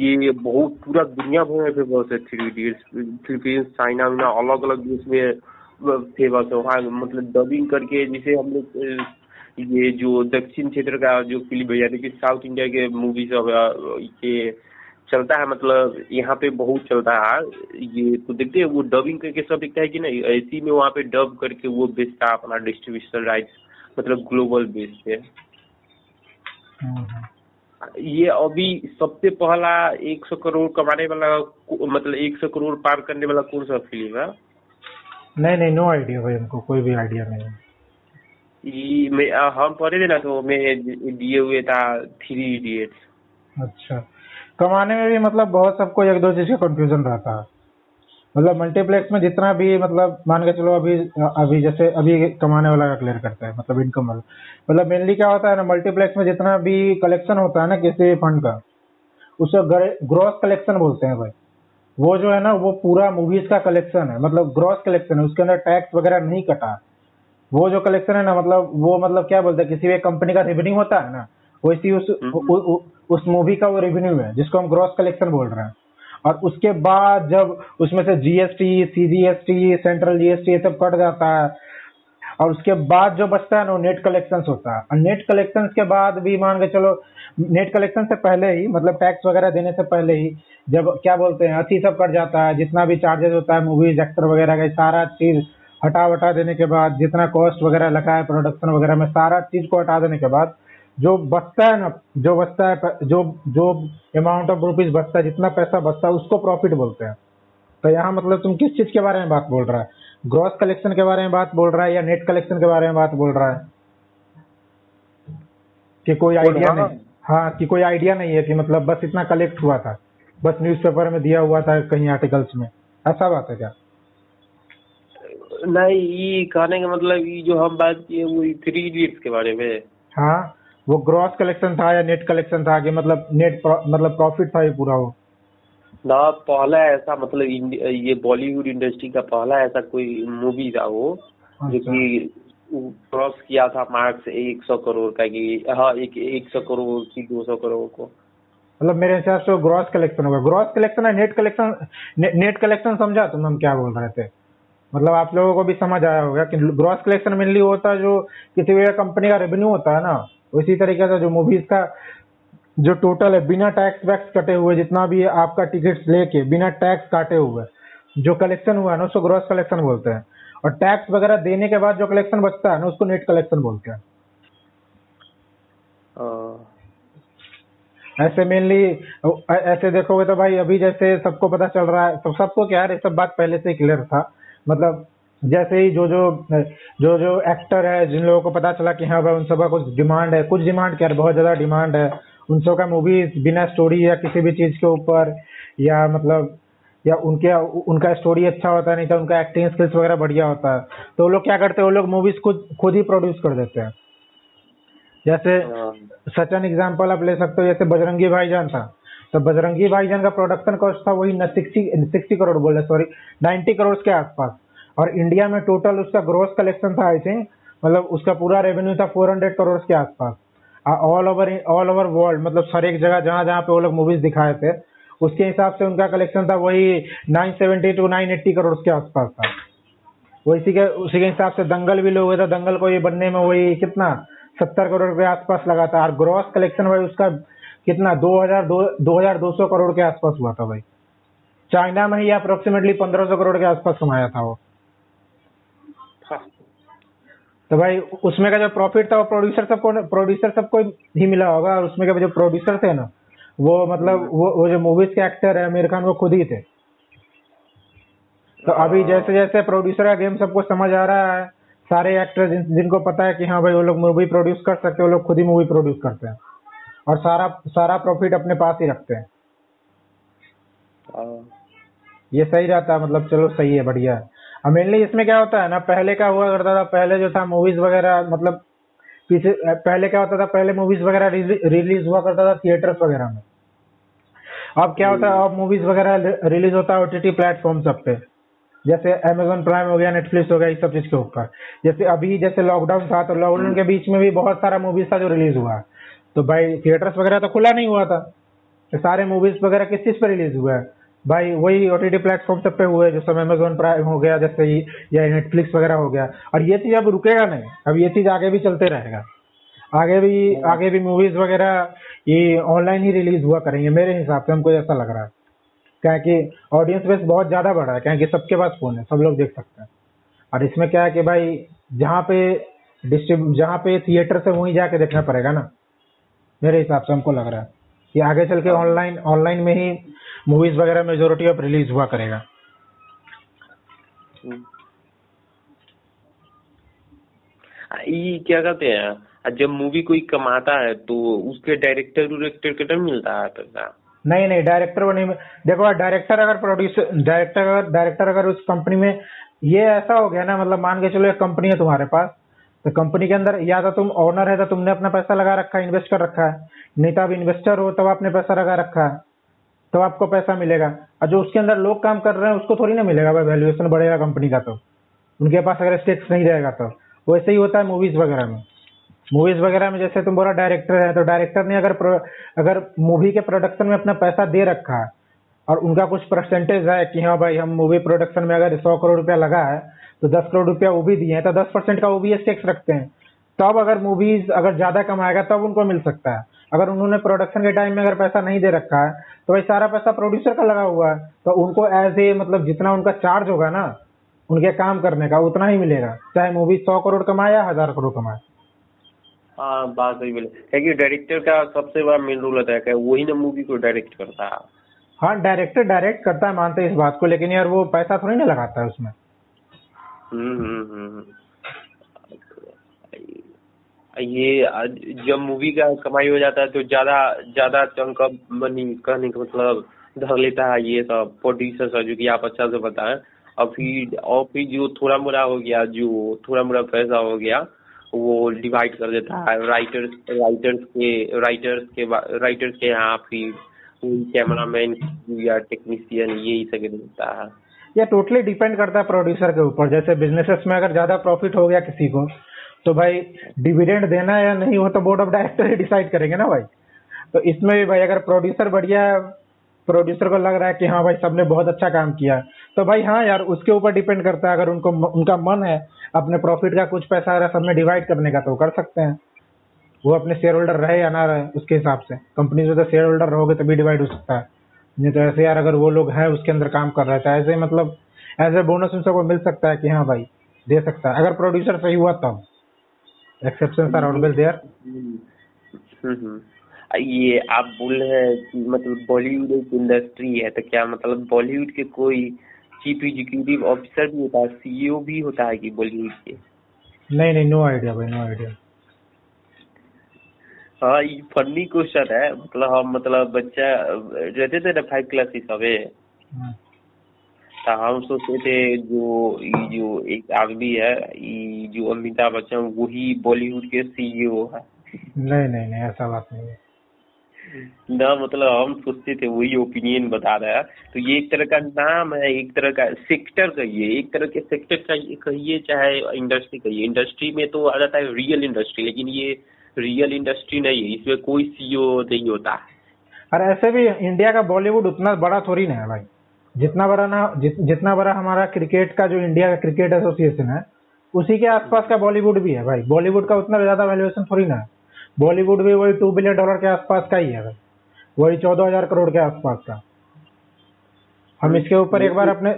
ये बहुत पूरा दुनिया भर में फेमस है। थ्री इडियट्स फिलीपींस चाइना में अलग अलग देश में फेमस है वहाँ मतलब डबिंग करके जिसे हम लोग ये जो दक्षिण क्षेत्र का जो फिल्म यानी कि साउथ इंडिया के मूवी सब ये चलता है मतलब यहाँ पे बहुत चलता है ये तो देखते हैं वो डबिंग करके सब दिखता है कि नहीं ऐसी में वहाँ पे डब करके वो बेचता है अपना डिस्ट्रीब्यूशन राइट्स मतलब ग्लोबल बेस पे। ये अभी सबसे पहला 100 करोड़ कमाने वाला मतलब 100 करोड़ पार करने वाला कौन सा फिल्म है? नहीं नहीं नो आइडिया भाई हमको कोई भी आइडिया नहीं। ये हम पढ़े थे ना तो मैं दिए हुए था 3 इडियट्स। अच्छा कमाने में भी मतलब बहुत सबको एक दो चीज का कंफ्यूजन रहता है मतलब मल्टीप्लेक्स में जितना भी मतलब मान के चलो अभी जैसे अभी कमाने वाला का क्लियर करता है मतलब इनकम वाला मतलब मेनली क्या होता है ना मल्टीप्लेक्स में जितना भी कलेक्शन होता है ना किसी फंड का उसे ग्रॉस कलेक्शन बोलते हैं भाई। वो जो है ना वो पूरा मूवीज का कलेक्शन है मतलब ग्रॉस कलेक्शन है उसके अंदर टैक्स वगैरह नहीं कटा। वो जो कलेक्शन है ना मतलब वो मतलब क्या बोलते हैं किसी भी कंपनी का रेवेन्यू होता है ना वैसी उस मूवी का वो रेवेन्यू है जिसको हम ग्रॉस कलेक्शन बोल रहे हैं। और उसके बाद जब उसमें से जीएसटी सीजीएसटी सेंट्रल जीएसटी ये सब कट जाता है और उसके बाद जो बचता है ना वो नेट कलेक्शन होता है। और नेट कलेक्शन के बाद भी मान के चलो नेट कलेक्शन से पहले ही मतलब टैक्स वगैरह देने से पहले ही जब क्या बोलते हैं अथी सब कट जाता है जितना भी चार्जेस होता है मूवीज एक्टर वगैरह का सारा चीज हटा वटा देने के बाद जितना कॉस्ट वगैरह लगा है प्रोडक्शन वगैरह में सारा चीज को हटा देने के बाद जो बचता है ना जो बचता है जो अमाउंट ऑफ रुपीज बचता है जितना पैसा बचता है उसको प्रॉफिट बोलते हैं। तो यहाँ मतलब तुम किस चीज के बारे में बात बोल रहा है ग्रॉस कलेक्शन के बारे में बात बोल रहा है या नेट कलेक्शन के बारे में बात बोल रहा है कि कोई आइडिया नहीं। हाँ कि कोई आइडिया नहीं है कि मतलब बस इतना कलेक्ट हुआ था बस न्यूज़पेपर में दिया हुआ था कहीं आर्टिकल्स में ऐसा बात है क्या? नहीं ये कहने का मतलब ये जो हम बात किए वो 3 इडियट्स के बारे में। हाँ वो ग्रॉस कलेक्शन था या नेट कलेक्शन था कि मतलब नेट मतलब प्रॉफिट था ये पूरा हो ना पहला ऐसा मतलब ये बॉलीवुड इंडस्ट्री का पहला ऐसा कोई मूवी था वो। अच्छा। जो कि क्रॉस किया था मार्क्स 100 करोड़ का कि हाँ 100 करोड़ की 200 करोड़ को मतलब मेरे हिसाब से ग्रॉस कलेक्शन होगा। ग्रॉस कलेक्शन है नेट कलेक्शन नेट कलेक्शन समझा तुम हम क्या बोल रहे थे मतलब आप लोगों को भी समझ आया होगा कि ग्रॉस कलेक्शन मेनली होता है जो किसी भी कंपनी का रेवेन्यू होता है ना उसी तरीके से जो मूवीज का जो टोटल है बिना टैक्स वैक्स कटे हुए जितना भी आपका टिकट्स लेके बिना टैक्स काटे हुए जो कलेक्शन हुआ है ना उसको ग्रॉस कलेक्शन बोलते हैं। और टैक्स वगैरह देने के बाद जो कलेक्शन बचता है ना उसको नेट कलेक्शन बोलते हैं। ऐसे मेनली ऐसे देखोगे तो भाई अभी जैसे सबको पता चल रहा है सबको क्या है सब बात पहले से क्लियर था मतलब जैसे ही जो जो जो जो एक्टर है जिन लोगों को पता चला कि हाँ भाई उन सबका कुछ डिमांड क्या है बहुत ज़्यादा डिमांड है उन सब का मूवीज बिना स्टोरी या किसी भी चीज़ के ऊपर या मतलब या उनका स्टोरी अच्छा होता नहीं तो उनका एक्टिंग स्किल्स वगैरह बढ़िया होता है तो वो लोग क्या करते हैं वो लोग मूवीज खुद ही प्रोड्यूस कर देते हैं। जैसे सच एन एग्जाम्पल आप ले सकते हो जैसे बजरंगी भाईजान था तो बजरंगी भाईजान का प्रोडक्शन कॉस्ट था वही ना 60 करोड़ बोले सॉरी 90 करोड़ के आसपास। और इंडिया में टोटल उसका ग्रॉस कलेक्शन था आई थिंक मतलब उसका पूरा रेवेन्यू था 400 करोड़ के आसपास ऑल ओवर वर्ल्ड मतलब हर एक जगह जहाँ जहाँ पे वो लोग मूवीज दिखाए थे उसके हिसाब से उनका कलेक्शन था वही 970 टू 980 करोड़ के आसपास था। उसी के हिसाब से दंगल भी लोग हुए थे दंगल को ये बनने में वही कितना 70 करोड़ के आसपास लगा था और ग्रॉस कलेक्शन भाई उसका कितना 2,200 करोड़ के आसपास हुआ था भाई। चाइना में ही अप्रोक्सीमेटली 1,500 करोड़ के आसपास कमाया था वो। तो भाई उसमें का जो प्रॉफिट था वो प्रोड्यूसर सबको ही मिला होगा। और उसमें के जो प्रोड्यूसर थे ना वो मतलब वो जो मूवीज के एक्टर है आमिर खान वो खुद ही थे तो अभी जैसे जैसे प्रोड्यूसर का गेम सबको समझ आ रहा है, सारे एक्टर्स जिनको पता है कि हाँ भाई वो लोग मूवी प्रोड्यूस कर सकते हैं, वो लोग खुद ही मूवी प्रोड्यूस करते हैं और सारा प्रॉफिट अपने पास ही रखते हैं। ये सही रहता है, मतलब चलो सही है, बढ़िया है। अब मेनली इसमें क्या होता है ना, पहले क्या हुआ करता था, पहले जो था मूवीज वगैरह, मतलब पीछे पहले क्या होता था, पहले मूवीज वगैरह रिलीज हुआ करता था थिएटर्स वगैरह में। अब क्या होता है, अब मूवीज वगैरह रिलीज होता है OTT प्लेटफॉर्म सब पे, जैसे Amazon प्राइम हो गया, नेटफ्लिक्स हो गया, इस सब चीज के ऊपर। जैसे अभी जैसे लॉकडाउन था, तो लॉकडाउन के बीच में भी बहुत सारा मूवीज था जो रिलीज हुआ, तो भाई थिएटर्स वगैरह तो खुला नहीं हुआ था, तो सारे मूवीज वगैरह किस चीज पे रिलीज हुआ है भाई, वही OTT प्लेटफॉर्म सब पे हुए, जैसे Amazon प्राइम हो गया, जैसे या नेटफ्लिक्स वगैरह हो गया। और ये चीज अब रुकेगा नहीं, अब ये चीज आगे भी चलते रहेगा, आगे भी मूवीज वगैरह ये ऑनलाइन ही रिलीज हुआ करेंगे मेरे हिसाब से, हमको ऐसा लग रहा है, क्या कि ऑडियंस बेस बहुत ज्यादा बढ़ा है, क्या कि सबके पास फोन है, सब लोग देख सकते हैं। और इसमें क्या है कि भाई जहाँ पे थिएटर से वहीं जाके देखना पड़ेगा ना, मेरे हिसाब से हमको लग रहा है कि आगे चल के ऑनलाइन में ही मूवीज वगैरह मेजोरिटी ऑफ रिलीज हुआ करेगा। ये क्या कहते हैं, जब मूवी कोई कमाता है तो उसके डायरेक्टर को तो मिलता है पैसा? नहीं, डायरेक्टर वो नहीं। देखो डायरेक्टर अगर उस कंपनी में, ये ऐसा हो गया ना, मतलब मान के चलो एक कंपनी है तुम्हारे पास, तो कंपनी के अंदर या तो तुम ओनर है तो तुमने अपना पैसा लगा रखा है, इन्वेस्ट कर रखा है, नहीं तो आप इन्वेस्टर हो तब आपने पैसा लगा रखा है, तो आपको पैसा मिलेगा। और जो उसके अंदर लोग काम कर रहे हैं उसको थोड़ी ना मिलेगा भाई, वैल्यूएशन बढ़ेगा कंपनी का, तो उनके पास अगर स्टेक्स नहीं रहेगा। तो वैसे ही होता है मूवीज वगैरह में जैसे तुम बोला डायरेक्टर है, तो डायरेक्टर ने अगर मूवी के प्रोडक्शन में अपना पैसा दे रखा है और उनका कुछ परसेंटेज है कि हाँ भाई हम मूवी प्रोडक्शन में अगर 100 करोड़ रुपया लगा है तो 10 करोड़ रुपया वो भी दिए हैं, तो 10% का वो भी टैक्स रखते हैं, तब अगर मूवीज अगर ज्यादा कमाएगा तब उनको मिल सकता है। अगर उन्होंने प्रोडक्शन के टाइम में अगर पैसा नहीं दे रखा है तो भाई सारा पैसा प्रोड्यूसर का लगा हुआ है, तो उनको एज ए मतलब जितना उनका चार्ज होगा ना उनके काम करने का उतना ही मिलेगा, चाहे मूवी 100 करोड़ कमाए या 1000 करोड़ कमाए। हाँ, बात सही बोले, क्योंकि डायरेक्टर का सबसे बड़ा मेन रोल होता है, वही ना मूवी को डायरेक्ट करता है। हाँ, डायरेक्टर डायरेक्ट करता है, मानते हैं इस बात को, लेकिन यार वो पैसा थोड़ी ना लगाता है उसमें। ये जब मूवी का कमाई हो जाता है तो ज्यादा चंक मनी कहने का मतलब धर लेता है ये सब प्रोड्यूसर सर, जो कि आप अच्छा से बताएं। और फिर जो थोड़ा मोड़ा पैसा हो गया वो डिवाइड कर देता है राइटर्स के यहाँ, फिर कैमरामैन या टेक्नीशियन, यही सब देता है। या टोटली डिपेंड करता है प्रोड्यूसर के ऊपर। जैसे बिजनेसेस में अगर ज्यादा प्रॉफिट हो गया किसी को, तो भाई डिविडेंड देना या नहीं वो तो बोर्ड ऑफ डायरेक्टर ही डिसाइड करेंगे ना भाई। तो इसमें भी भाई अगर प्रोड्यूसर बढ़िया है, प्रोड्यूसर को लग रहा है कि हाँ भाई सबने बहुत अच्छा काम किया, तो भाई हाँ यार उसके ऊपर डिपेंड करता है। अगर उनको उनका मन है अपने प्रॉफिट का कुछ पैसा अगर सबने डिवाइड करने का तो कर सकते हैं, वो अपने शेयर होल्डर रहे या ना रहे उसके हिसाब से। कंपनीज में तो शेयर होल्डर रहोगे तभी डिवाइड हो सकता है, नहीं तो ऐसे यार अगर वो लोग हैं उसके अंदर काम कर रहे थे ऐसे, मतलब ऐसे बोनस उन सबको मिल सकता है कि हाँ भाई दे सकता है, अगर प्रोड्यूसर सही हुआ तब। Exception are always there. ये आप बोल रहे हैं कि मतलब बॉलीवुड एक इंडस्ट्री है, तो क्या मतलब बॉलीवुड के कोई चीफ एग्जीक्यूटिव ऑफिसर भी होता है, CEO भी होता है कि बॉलीवुड के? नहीं, नो आइडिया भाई, नो आइडिया। हाँ, ये फनी क्वेश्चन है, मतलब हम मतलब बच्चा रहते थे ना 5 क्लास ही सब, तो हम सोचते थे जो एक आदमी है ये जो अमिताभ बच्चन वही बॉलीवुड के CEO है। नहीं, ऐसा बात नहीं है ना, मतलब हम सोचते थे वही ओपिनियन बता रहा है। तो ये एक तरह का नाम है, एक तरह का सेक्टर कहिए, एक तरह के सेक्टर कहिए चाहे इंडस्ट्री कहिए। इंडस्ट्री में तो आ जाता है रियल इंडस्ट्री, लेकिन ये रियल इंडस्ट्री नहीं है, इसमें कोई CEO नहीं होता है। और ऐसे भी इंडिया का बॉलीवुड उतना बड़ा थोड़ी ना है भाई, जितना बड़ा हमारा क्रिकेट का जो इंडिया का क्रिकेट एसोसिएशन है उसी के आसपास का बॉलीवुड भी है भाई। बॉलीवुड का उतना ज्यादा वैल्यूएशन थोड़ी ना है, बॉलीवुड भी वही $2 बिलियन के आसपास का ही है भाई, वही 14,000 करोड़ के आसपास का। हम इसके ऊपर एक बार अपने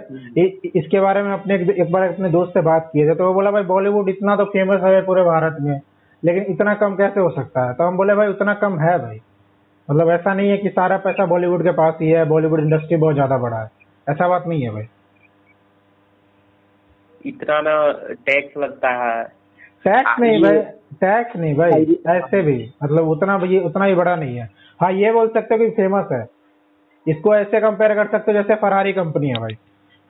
इसके बारे में अपने एक बार अपने दोस्त से बात किए थे, तो वो बोला भाई बॉलीवुड इतना तो फेमस है पूरे भारत में, लेकिन इतना कम कैसे हो सकता है? तो हम बोले भाई उतना कम है भाई, मतलब ऐसा नहीं है कि सारा पैसा बॉलीवुड के पास ही है, बॉलीवुड इंडस्ट्री बहुत ज्यादा बड़ा है, ऐसा बात नहीं है भाई। इतना ना टैक्स लगता है। टैक्स नहीं भाई, ऐसे भी मतलब उतना ही बड़ा नहीं है। हाँ ये बोल सकते हो कि फेमस है, इसको ऐसे कंपेयर कर सकते हो जैसे फरारी कंपनी है भाई।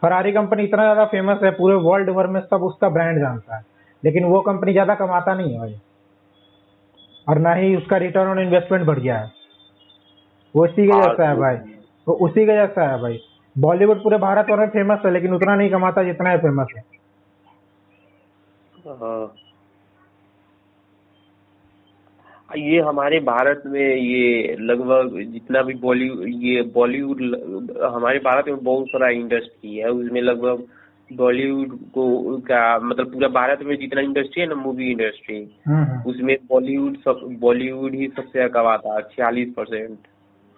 फरारी कंपनी इतना ज्यादा फेमस है, पूरे वर्ल्ड भर में सब उसका ब्रांड जानता है, लेकिन वो कंपनी ज्यादा कमाता नहीं है भाई, और ना ही उसका रिटर्न ऑन इन्वेस्टमेंट बढ़ गया है। वो उसी के जैसा है भाई, वो उसी के जैसा है भाई। बॉलीवुड पूरे भारत में फेमस है लेकिन उतना नहीं कमाता जितना है फेमस है। ये हमारे भारत में ये लगभग जितना भी बॉलीवुड हमारे भारत में बहुत सारा इंडस्ट्री है, उसमें लगभग बॉलीवुड को का मतलब पूरा भारत में जितना इंडस्ट्री है ना मूवी इंडस्ट्री, उसमें बॉलीवुड ही सबसे ज्यादा कमाता है 46%।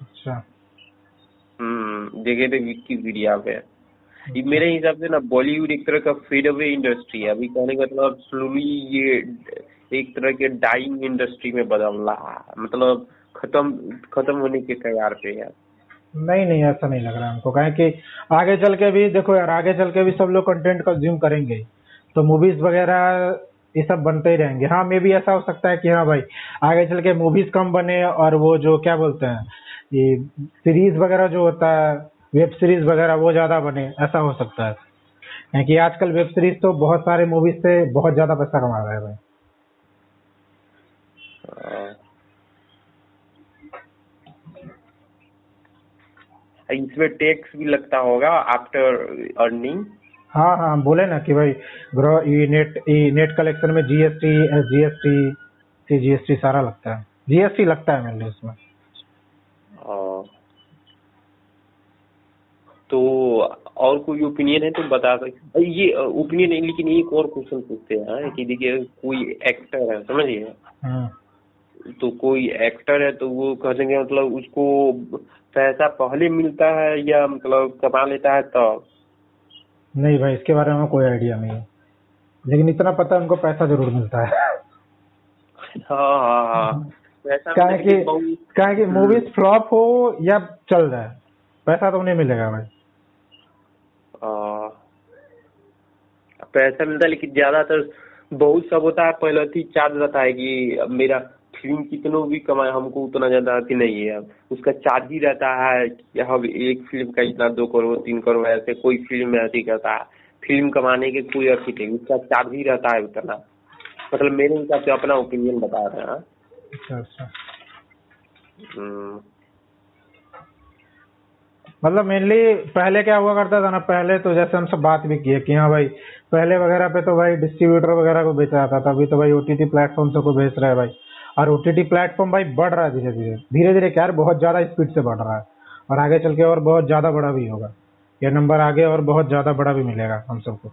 अच्छा। देखे थे विकिपीडिया पे। मेरे हिसाब से ना बॉलीवुड एक तरह का फेड अवे इंडस्ट्री है अभी, कहने का मतलब स्लोली ये एक तरह के डाइंग इंडस्ट्री में बदल रहा है, मतलब खत्म होने के कगार पे है। नहीं ऐसा नहीं लग रहा हमको, कहें कि आगे चल के भी देखो यार, आगे चल के भी सब लोग कंटेंट कंज्यूम करेंगे तो मूवीज वगैरह ये सब बनते ही रहेंगे। हाँ मे भी ऐसा हो सकता है कि हाँ भाई आगे चल के मूवीज कम बने और वो जो क्या बोलते हैं ये सीरीज वगैरह जो होता है, वेब सीरीज वगैरह वो ज्यादा बने, ऐसा हो सकता है। यानी कि आजकल वेब सीरीज तो बहुत सारे मूवीज से बहुत ज्यादा पैसा कमा रहा है भाई। इसमें टैक्स भी लगता होगा आफ्टर अर्निंग। हाँ हाँ बोले ना कि भाई नेट कलेक्शन में जीएसटी एसजीएसटी सीजीएसटी सारा लगता है, जीएसटी लगता है मेरे इसमें। तो और कोई ओपिनियन है तो बता सकते ये ओपिनियन नहीं, लेकिन एक और क्वेश्चन पूछते हैं कि देखिए कोई एक्टर है, समझिए तो कोई एक्टर है तो वो कहेंगे मतलब उसको पैसा पहले मिलता है या मतलब कमा लेता है तब? नहीं भाई इसके बारे में कोई आइडिया नहीं है, लेकिन इतना पता है उनको पैसा जरूर मिलता है। हाँ कि मूवीज फ्लॉप हो या चल रहा है पैसा तो उन्हें मिलेगा भाई। पैसा मिलता है लेकिन ज्यादातर बहुत सब होता है पहले ही चार्ज रहता है कि मेरा फिल्म कितनों भी कमाए हमको उतना ज्यादा आती नहीं है, उसका चार्ज ही रहता है कि हम एक फिल्म का इतना 2 करोड़ 3 करोड़ ऐसे कोई फिल्म में अति करता है, फिल्म कमाने के कोई अति नहीं, उसका चार्ज ही रहता है उतना। मतलब मेरे हिसाब से अपना ओपिनियन बता रहे हैं। अच्छा। मतलब मेनली पहले क्या हुआ करता था ना, पहले तो जैसे हम सब बात भी किए कि हाँ भाई पहले वगैरह पे तो भाई डिस्ट्रीब्यूटर वगैरह को बेचा जाता था, अभी तो भाई ओटीटी प्लेटफॉर्म सबको बेच रहा है भाई, और ओटीटी प्लेटफॉर्म भाई बढ़ रहा है धीरे धीरे क्या बहुत ज्यादा स्पीड से बढ़ रहा है, और आगे चल के और बहुत ज्यादा बड़ा भी होगा ये नंबर, आगे और बहुत ज्यादा बड़ा भी मिलेगा हम सबको।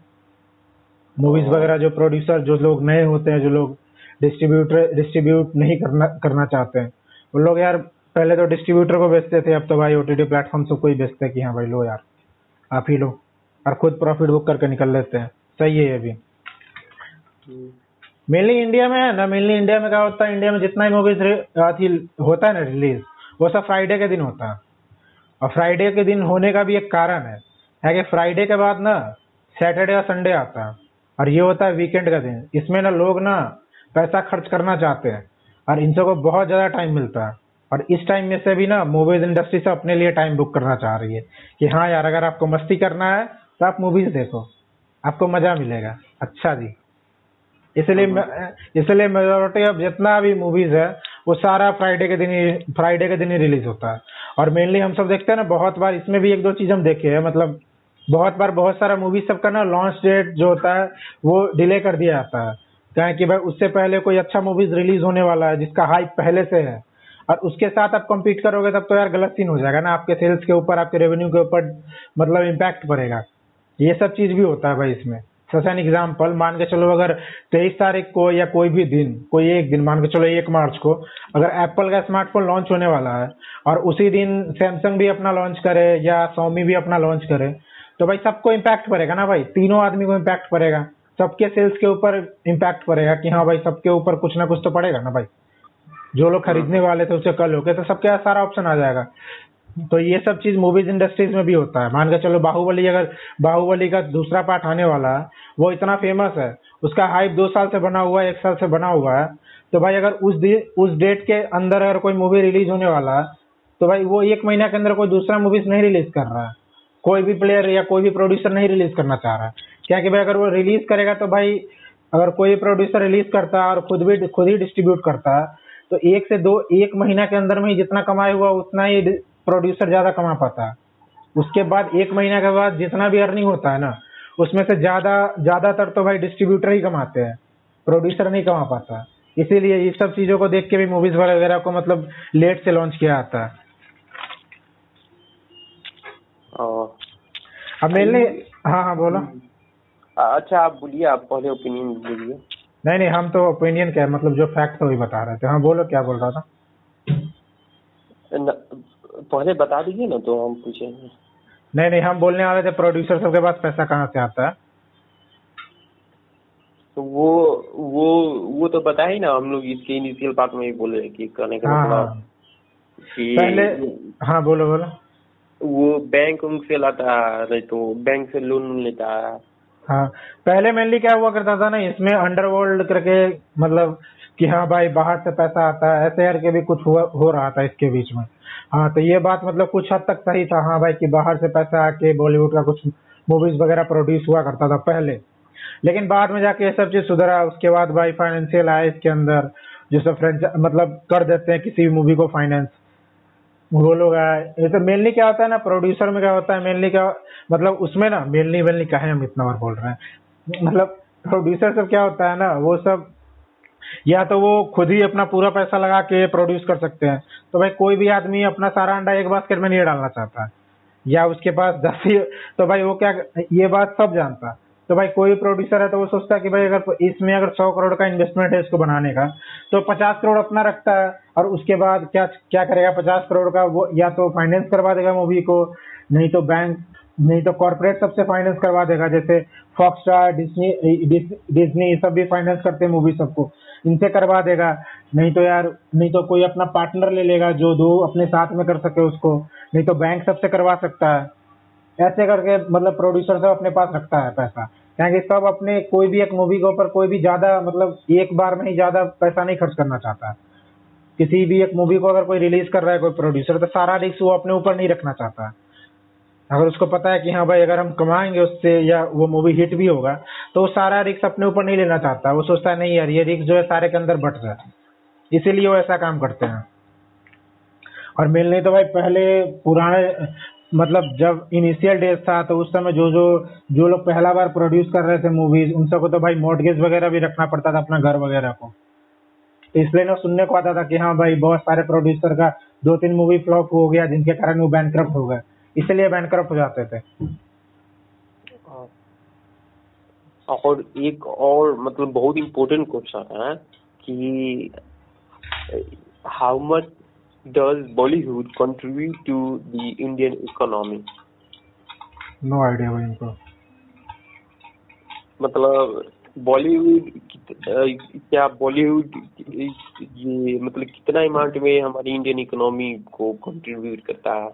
मूवीज वगैरह जो प्रोड्यूसर जो लोग नए होते हैं, जो लोग डिस्ट्रीब्यूट नहीं करना चाहते हैं, वो लोग यार पहले तो डिस्ट्रीब्यूटर को बेचते थे, अब तो भाई ओटीटी प्लेटफॉर्म सबको ही बेचते हैं कि हाँ भाई लो यार आप ही लो, और खुद प्रॉफिट बुक करके निकल लेते हैं। सही है ये भी। मेनली इंडिया में है ना, मेनली इंडिया में क्या होता है, इंडिया में जितना ही मूवीज होता है ना रिलीज वो सब फ्राइडे के दिन होता है, और फ्राइडे के दिन होने का भी एक कारण है कि फ्राइडे के बाद ना सैटरडे और संडे आता है, और ये होता है वीकेंड का दिन। इसमें ना लोग ना पैसा खर्च करना चाहते हैं और इन सबको बहुत ज़्यादा टाइम मिलता है, और इस टाइम में से भी ना मूवीज इंडस्ट्री से अपने लिए टाइम बुक करना चाह रही है कि हाँ यार अगर आपको मस्ती करना है तो आप मूवीज देखो, आपको मजा मिलेगा। अच्छा जी, इसलिए मेजोरिटी ऑफ जितना भी मूवीज है वो सारा फ्राइडे के दिन ही रिलीज होता है। और मेनली हम सब देखते हैं ना बहुत बार, इसमें भी 1-2 चीज हम देखे हैं, मतलब बहुत बार बहुत सारा मूवी सबका ना लॉन्च डेट जो होता है वो डिले कर दिया जाता है, कहें कि भाई उससे पहले कोई अच्छा मूवीज रिलीज होने वाला है जिसका हाइप पहले से है, और उसके साथ आप कम्पीट करोगे तब तो यार गलत सीन हो जाएगा ना, आपके सेल्स के ऊपर आपके रेवेन्यू के ऊपर मतलब इम्पैक्ट पड़ेगा। ये सब चीज भी होता है भाई इसमें। फॉर एन एग्जाम्पल मान के चलो अगर 23 तारीख को या कोई भी दिन कोई एक दिन मान के चलो 1 मार्च को अगर एप्पल का स्मार्टफोन लॉन्च होने वाला है और उसी दिन सैमसंग भी अपना लॉन्च करे या शाओमी भी अपना लॉन्च करे तो भाई सबको इम्पैक्ट पड़ेगा ना भाई, तीनों आदमी को इम्पैक्ट पड़ेगा, सबके सेल्स के ऊपर इम्पैक्ट पड़ेगा कि हाँ भाई सबके ऊपर कुछ ना कुछ तो पड़ेगा ना भाई। जो लोग खरीदने वाले थे उससे कल हो गए तो सबके सारा ऑप्शन आ जाएगा। तो ये सब चीज मूवीज इंडस्ट्रीज में भी होता है। मान के चलो बाहुबली, अगर बाहुबली का दूसरा पार्ट आने वाला है, वो इतना फेमस है, उसका हाइप 2 साल से बना हुआ है, 1 साल से बना हुआ है, तो भाई अगर उस डेट के अंदर अगर कोई मूवी रिलीज होने वाला है तो भाई वो 1 महीना के अंदर कोई दूसरा मूवीज नहीं रिलीज कर रहा है, कोई भी प्लेयर या कोई भी प्रोड्यूसर नहीं रिलीज करना चाह रहा है। क्या कि भाई अगर वो रिलीज करेगा तो भाई अगर कोई प्रोड्यूसर रिलीज करता है और खुद ही डिस्ट्रीब्यूट करता है तो 1 महीना के अंदर में ही जितना कमाया हुआ उतना ही प्रोड्यूसर ज्यादा कमा पाता है। उसके बाद 1 महीना के बाद जितना भी अर्निंग होता है ना उसमें से ज्यादातर तो भाई डिस्ट्रीब्यूटर ही कमाते हैं, प्रोड्यूसर नहीं कमा पाता। इसीलिए ये सब चीजों को देख के भी मूवीज वगैरह को मतलब लेट से लॉन्च किया जाता है। अब मैंने हाँ बोला। अच्छा आप बोलिए, आप पहले ओपिनियन दीजिए। नहीं हम तो ओपिनियन क्या मतलब जो फैक्ट है वही बता रहे थे। हाँ बोलो क्या बोल रहा था, पहले बता दीजिए ना तो हम पूछेंगे। नहीं हम बोलने वाले थे प्रोड्यूसर सबके पास पैसा कहाँ से आता है। तो वो तो पता ही ना, हम लोग इसके इनिशियल पार्ट में ही बोले कि कहने का मतलब पहले हाँ बोलो वो बैंक से लाता है तो बैंक से लोन लेता है। हाँ पहले मेनली क्या हुआ करता था ना इसमें अंडरवर्ल्ड करके मतलब कि हाँ भाई बाहर से पैसा आता है, ऐसे यार के भी कुछ हो रहा था इसके बीच में। हाँ तो ये बात मतलब कुछ हद तक सही था हाँ भाई कि बाहर से पैसा आके बॉलीवुड का कुछ मूवीज वगैरह प्रोड्यूस हुआ करता था पहले, लेकिन बाद में जाके ये सब चीज सुधरा। उसके बाद भाई फाइनेंशियल आया इसके अंदर, जो सब फ्रेंचाइज मतलब कर देते हैं किसी भी मूवी को फाइनेंस वो लोग आए। ये तो मेनली क्या होता है ना प्रोड्यूसर में क्या होता है मेनली क्या मतलब उसमें ना मेनली कहे हम इतना बार बोल रहे हैं मतलब प्रोड्यूसर सब क्या होता है ना वो सब या तो वो खुद ही अपना पूरा पैसा लगा के प्रोड्यूस कर सकते हैं, तो भाई कोई भी आदमी अपना सारा अंडा एक बास्केट में नहीं डालना चाहता है या उसके पास 10 ही, तो भाई वो क्या ये बात सब जानता है। तो भाई कोई प्रोड्यूसर है तो वो सोचता है कि भाई अगर इसमें 100 करोड़ का इन्वेस्टमेंट है इसको बनाने का तो 50 करोड़ अपना रखता है और उसके बाद क्या करेगा 50 करोड़ का वो या तो फाइनेंस करवा देगा मूवी को, नहीं तो बैंक नहीं तो कॉर्पोरेट सबसे फाइनेंस करवा देगा, जैसे फॉक्स स्टार डिज्नी सब भी फाइनेंस करते हैं मूवी सबको, इनसे करवा देगा। नहीं तो कोई अपना पार्टनर ले लेगा जो दो अपने साथ में कर सके उसको, नहीं तो बैंक सबसे करवा सकता है। ऐसे करके मतलब प्रोड्यूसर सब अपने पास रखता है पैसा, क्योंकि सब अपने कोई भी एक मूवी के ऊपर कोई भी ज्यादा मतलब एक बार में ही ज्यादा पैसा नहीं खर्च करना चाहता। किसी भी एक मूवी को अगर कोई रिलीज कर रहा है कोई प्रोड्यूसर तो सारा रिस्क वो अपने ऊपर नहीं रखना चाहता। अगर उसको पता है कि हाँ भाई अगर हम कमाएंगे उससे या वो मूवी हिट भी होगा तो वो सारा रिस्क अपने ऊपर नहीं लेना चाहता। वो सोचता है नहीं यार ये रिस्क जो है सारे के अंदर बट रहा है, इसीलिए वो ऐसा काम करते हैं। और मेनली तो भाई पहले पुराने मतलब जब इनिशियल डेज था तो उस समय जो लोग पहला बार प्रोड्यूस कर रहे थे मूवीज उन सबको तो भाई मॉर्गेज वगैरह भी रखना पड़ता था अपना घर वगैरह को, तो इसलिए ना सुनने को आता था कि हाँ भाई बहुत सारे प्रोड्यूसर का 2-3 मूवी फ्लॉप हो गया जिनके कारण वो बैंकक्रप्ट हो गए, इसलिए बैंकक्रप्ट हो जाते थे। और एक और मतलब बहुत इम्पोर्टेंट क्वेश्चन है कि how much does Bollywood contribute to the Indian economy? No idea भाई इनको। मतलब Bollywood क्या Bollywood ये मतलब कितना अमाउंट में हमारी इंडियन इकोनॉमी को कंट्रीब्यूट करता है?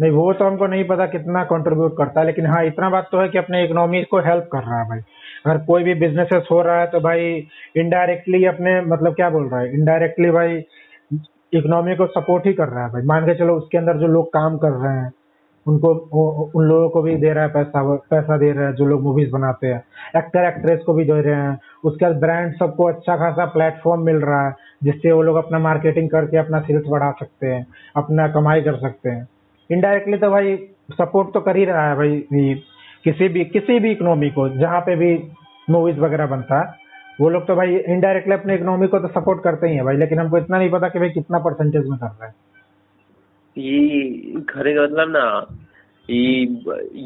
नहीं वो तो हमको नहीं पता कितना कंट्रीब्यूट करता है, लेकिन हाँ इतना बात तो है कि अपने इकोनॉमी को हेल्प कर रहा है भाई। अगर कोई भी बिजनेसेस हो रहा है तो भाई इनडायरेक्टली अपने मतलब क्या बोल रहा है इनडायरेक्टली भाई इकोनॉमी को सपोर्ट ही कर रहा है भाई। मान के चलो उसके अंदर जो लोग काम कर रहे हैं उनको उन लोगों को भी दे रहा है पैसा दे रहा है, जो लोग मूवीज बनाते हैं एक्टर एक्ट्रेस को भी दे रहे हैं। उसके बाद ब्रांड सबको अच्छा खासा प्लेटफॉर्म मिल रहा है जिससे वो लोग अपना मार्केटिंग करके अपना सेल्स बढ़ा सकते हैं, अपना कमाई कर सकते हैं। इनडायरेक्टली तो भाई सपोर्ट तो कर ही रहा है भाई किसी भी इकोनॉमी को, जहाँ पे भी मूवीज वगैरह बनता है वो लोग तो भाई इनडायरेक्टली अपने इकोनॉमी को तो सपोर्ट करते ही है भाई, लेकिन हमको इतना नहीं पता कि भाई कितना परसेंटेज में कर रहे हैं। ये खरे मतलब ना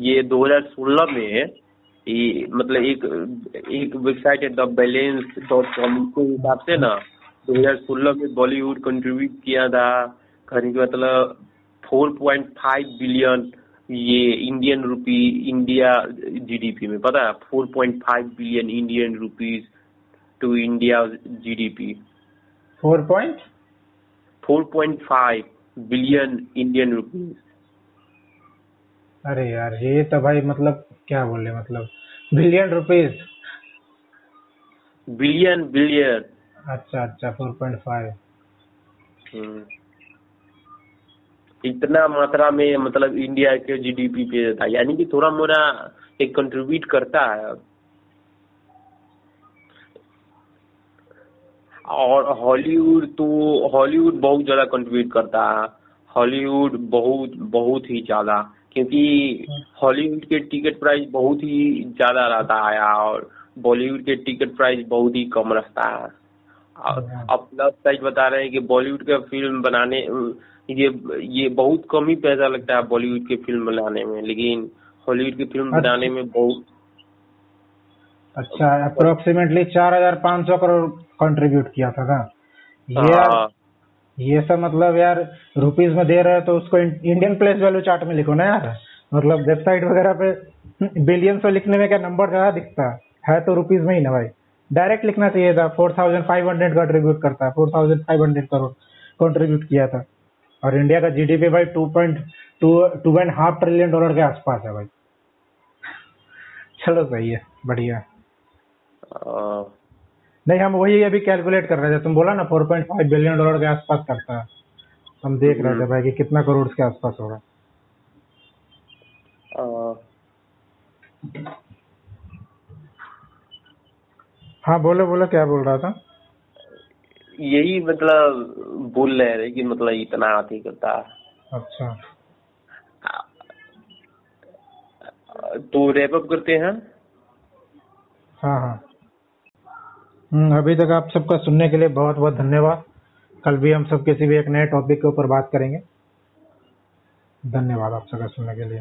ये 2016 में ये मतलब एक वेबसाइट है thebalance.com के हिसाब से ना 2016 में बॉलीवुड कंट्रीब्यूट किया था खरे मतलब 4.5 बिलियन ये इंडियन रुपी इंडिया जीडीपी में, पता है 4.5 billion Indian rupees to India जीडीपी 4.5 billion Indian rupees. अरे यार ये तो भाई मतलब क्या बोले, मतलब बिलियन रुपीज, बिलियन बिलियन। अच्छा अच्छा 4.5 इतना मात्रा में मतलब इंडिया के जीडीपी पे था, यानी कि थोड़ा मोरा एक कंट्रीब्यूट करता है। और हॉलीवुड तो हॉलीवुड बहुत ज्यादा कंट्रीब्यूट करता है, हॉलीवुड बहुत बहुत ही ज्यादा, क्योंकि हॉलीवुड के टिकट प्राइस बहुत ही ज्यादा रहता है और बॉलीवुड के टिकट प्राइस बहुत ही कम रहता है। अब प्लस साइड बता रहे हैं कि बॉलीवुड का फिल्म बनाने ये बहुत कम ही पैसा लगता है बॉलीवुड के फिल्म बनाने में, लेकिन हॉलीवुड की फिल्म बनाने में बहुत। अच्छा अप्रोक्सीमेटली 4,500 करोड़ कंट्रीब्यूट किया था ना ये सब। मतलब यार रुपीज में दे रहे हैं तो उसको इंडियन प्लेस वैल्यू चार्ट में लिखो ना यार, मतलब वेबसाइट वगैरह पे बिलियन से लिखने में क्या नंबर ज्यादा दिखता है तो रुपीज में ही ना भाई, डायरेक्ट लिखना चाहिए था। 4,500 कंट्रीब्यूट करता है, 4,500 करोड़ कंट्रीब्यूट किया था। और इंडिया का जीडीपी भाई 2.5 ट्रिलियन डॉलर के आसपास है भाई। चलो सही है, बढ़िया। नहीं हम वही अभी कैलकुलेट कर रहे थे, तुम बोला ना 4.5 बिलियन डॉलर के आसपास करता है, हम देख रहे थे भाई कि कितना करोड़ के आसपास होगा। हाँ बोलो बोलो क्या बोल रहा था। यही मतलब बोल रहे हैं कि मतलब इतना आती करता। अच्छा तो रैप अप करते हैं। हाँ हाँ अभी तक आप सबका सुनने के लिए बहुत बहुत धन्यवाद। कल भी हम सब किसी भी एक नए टॉपिक के ऊपर बात करेंगे। धन्यवाद आप सबका सुनने के लिए।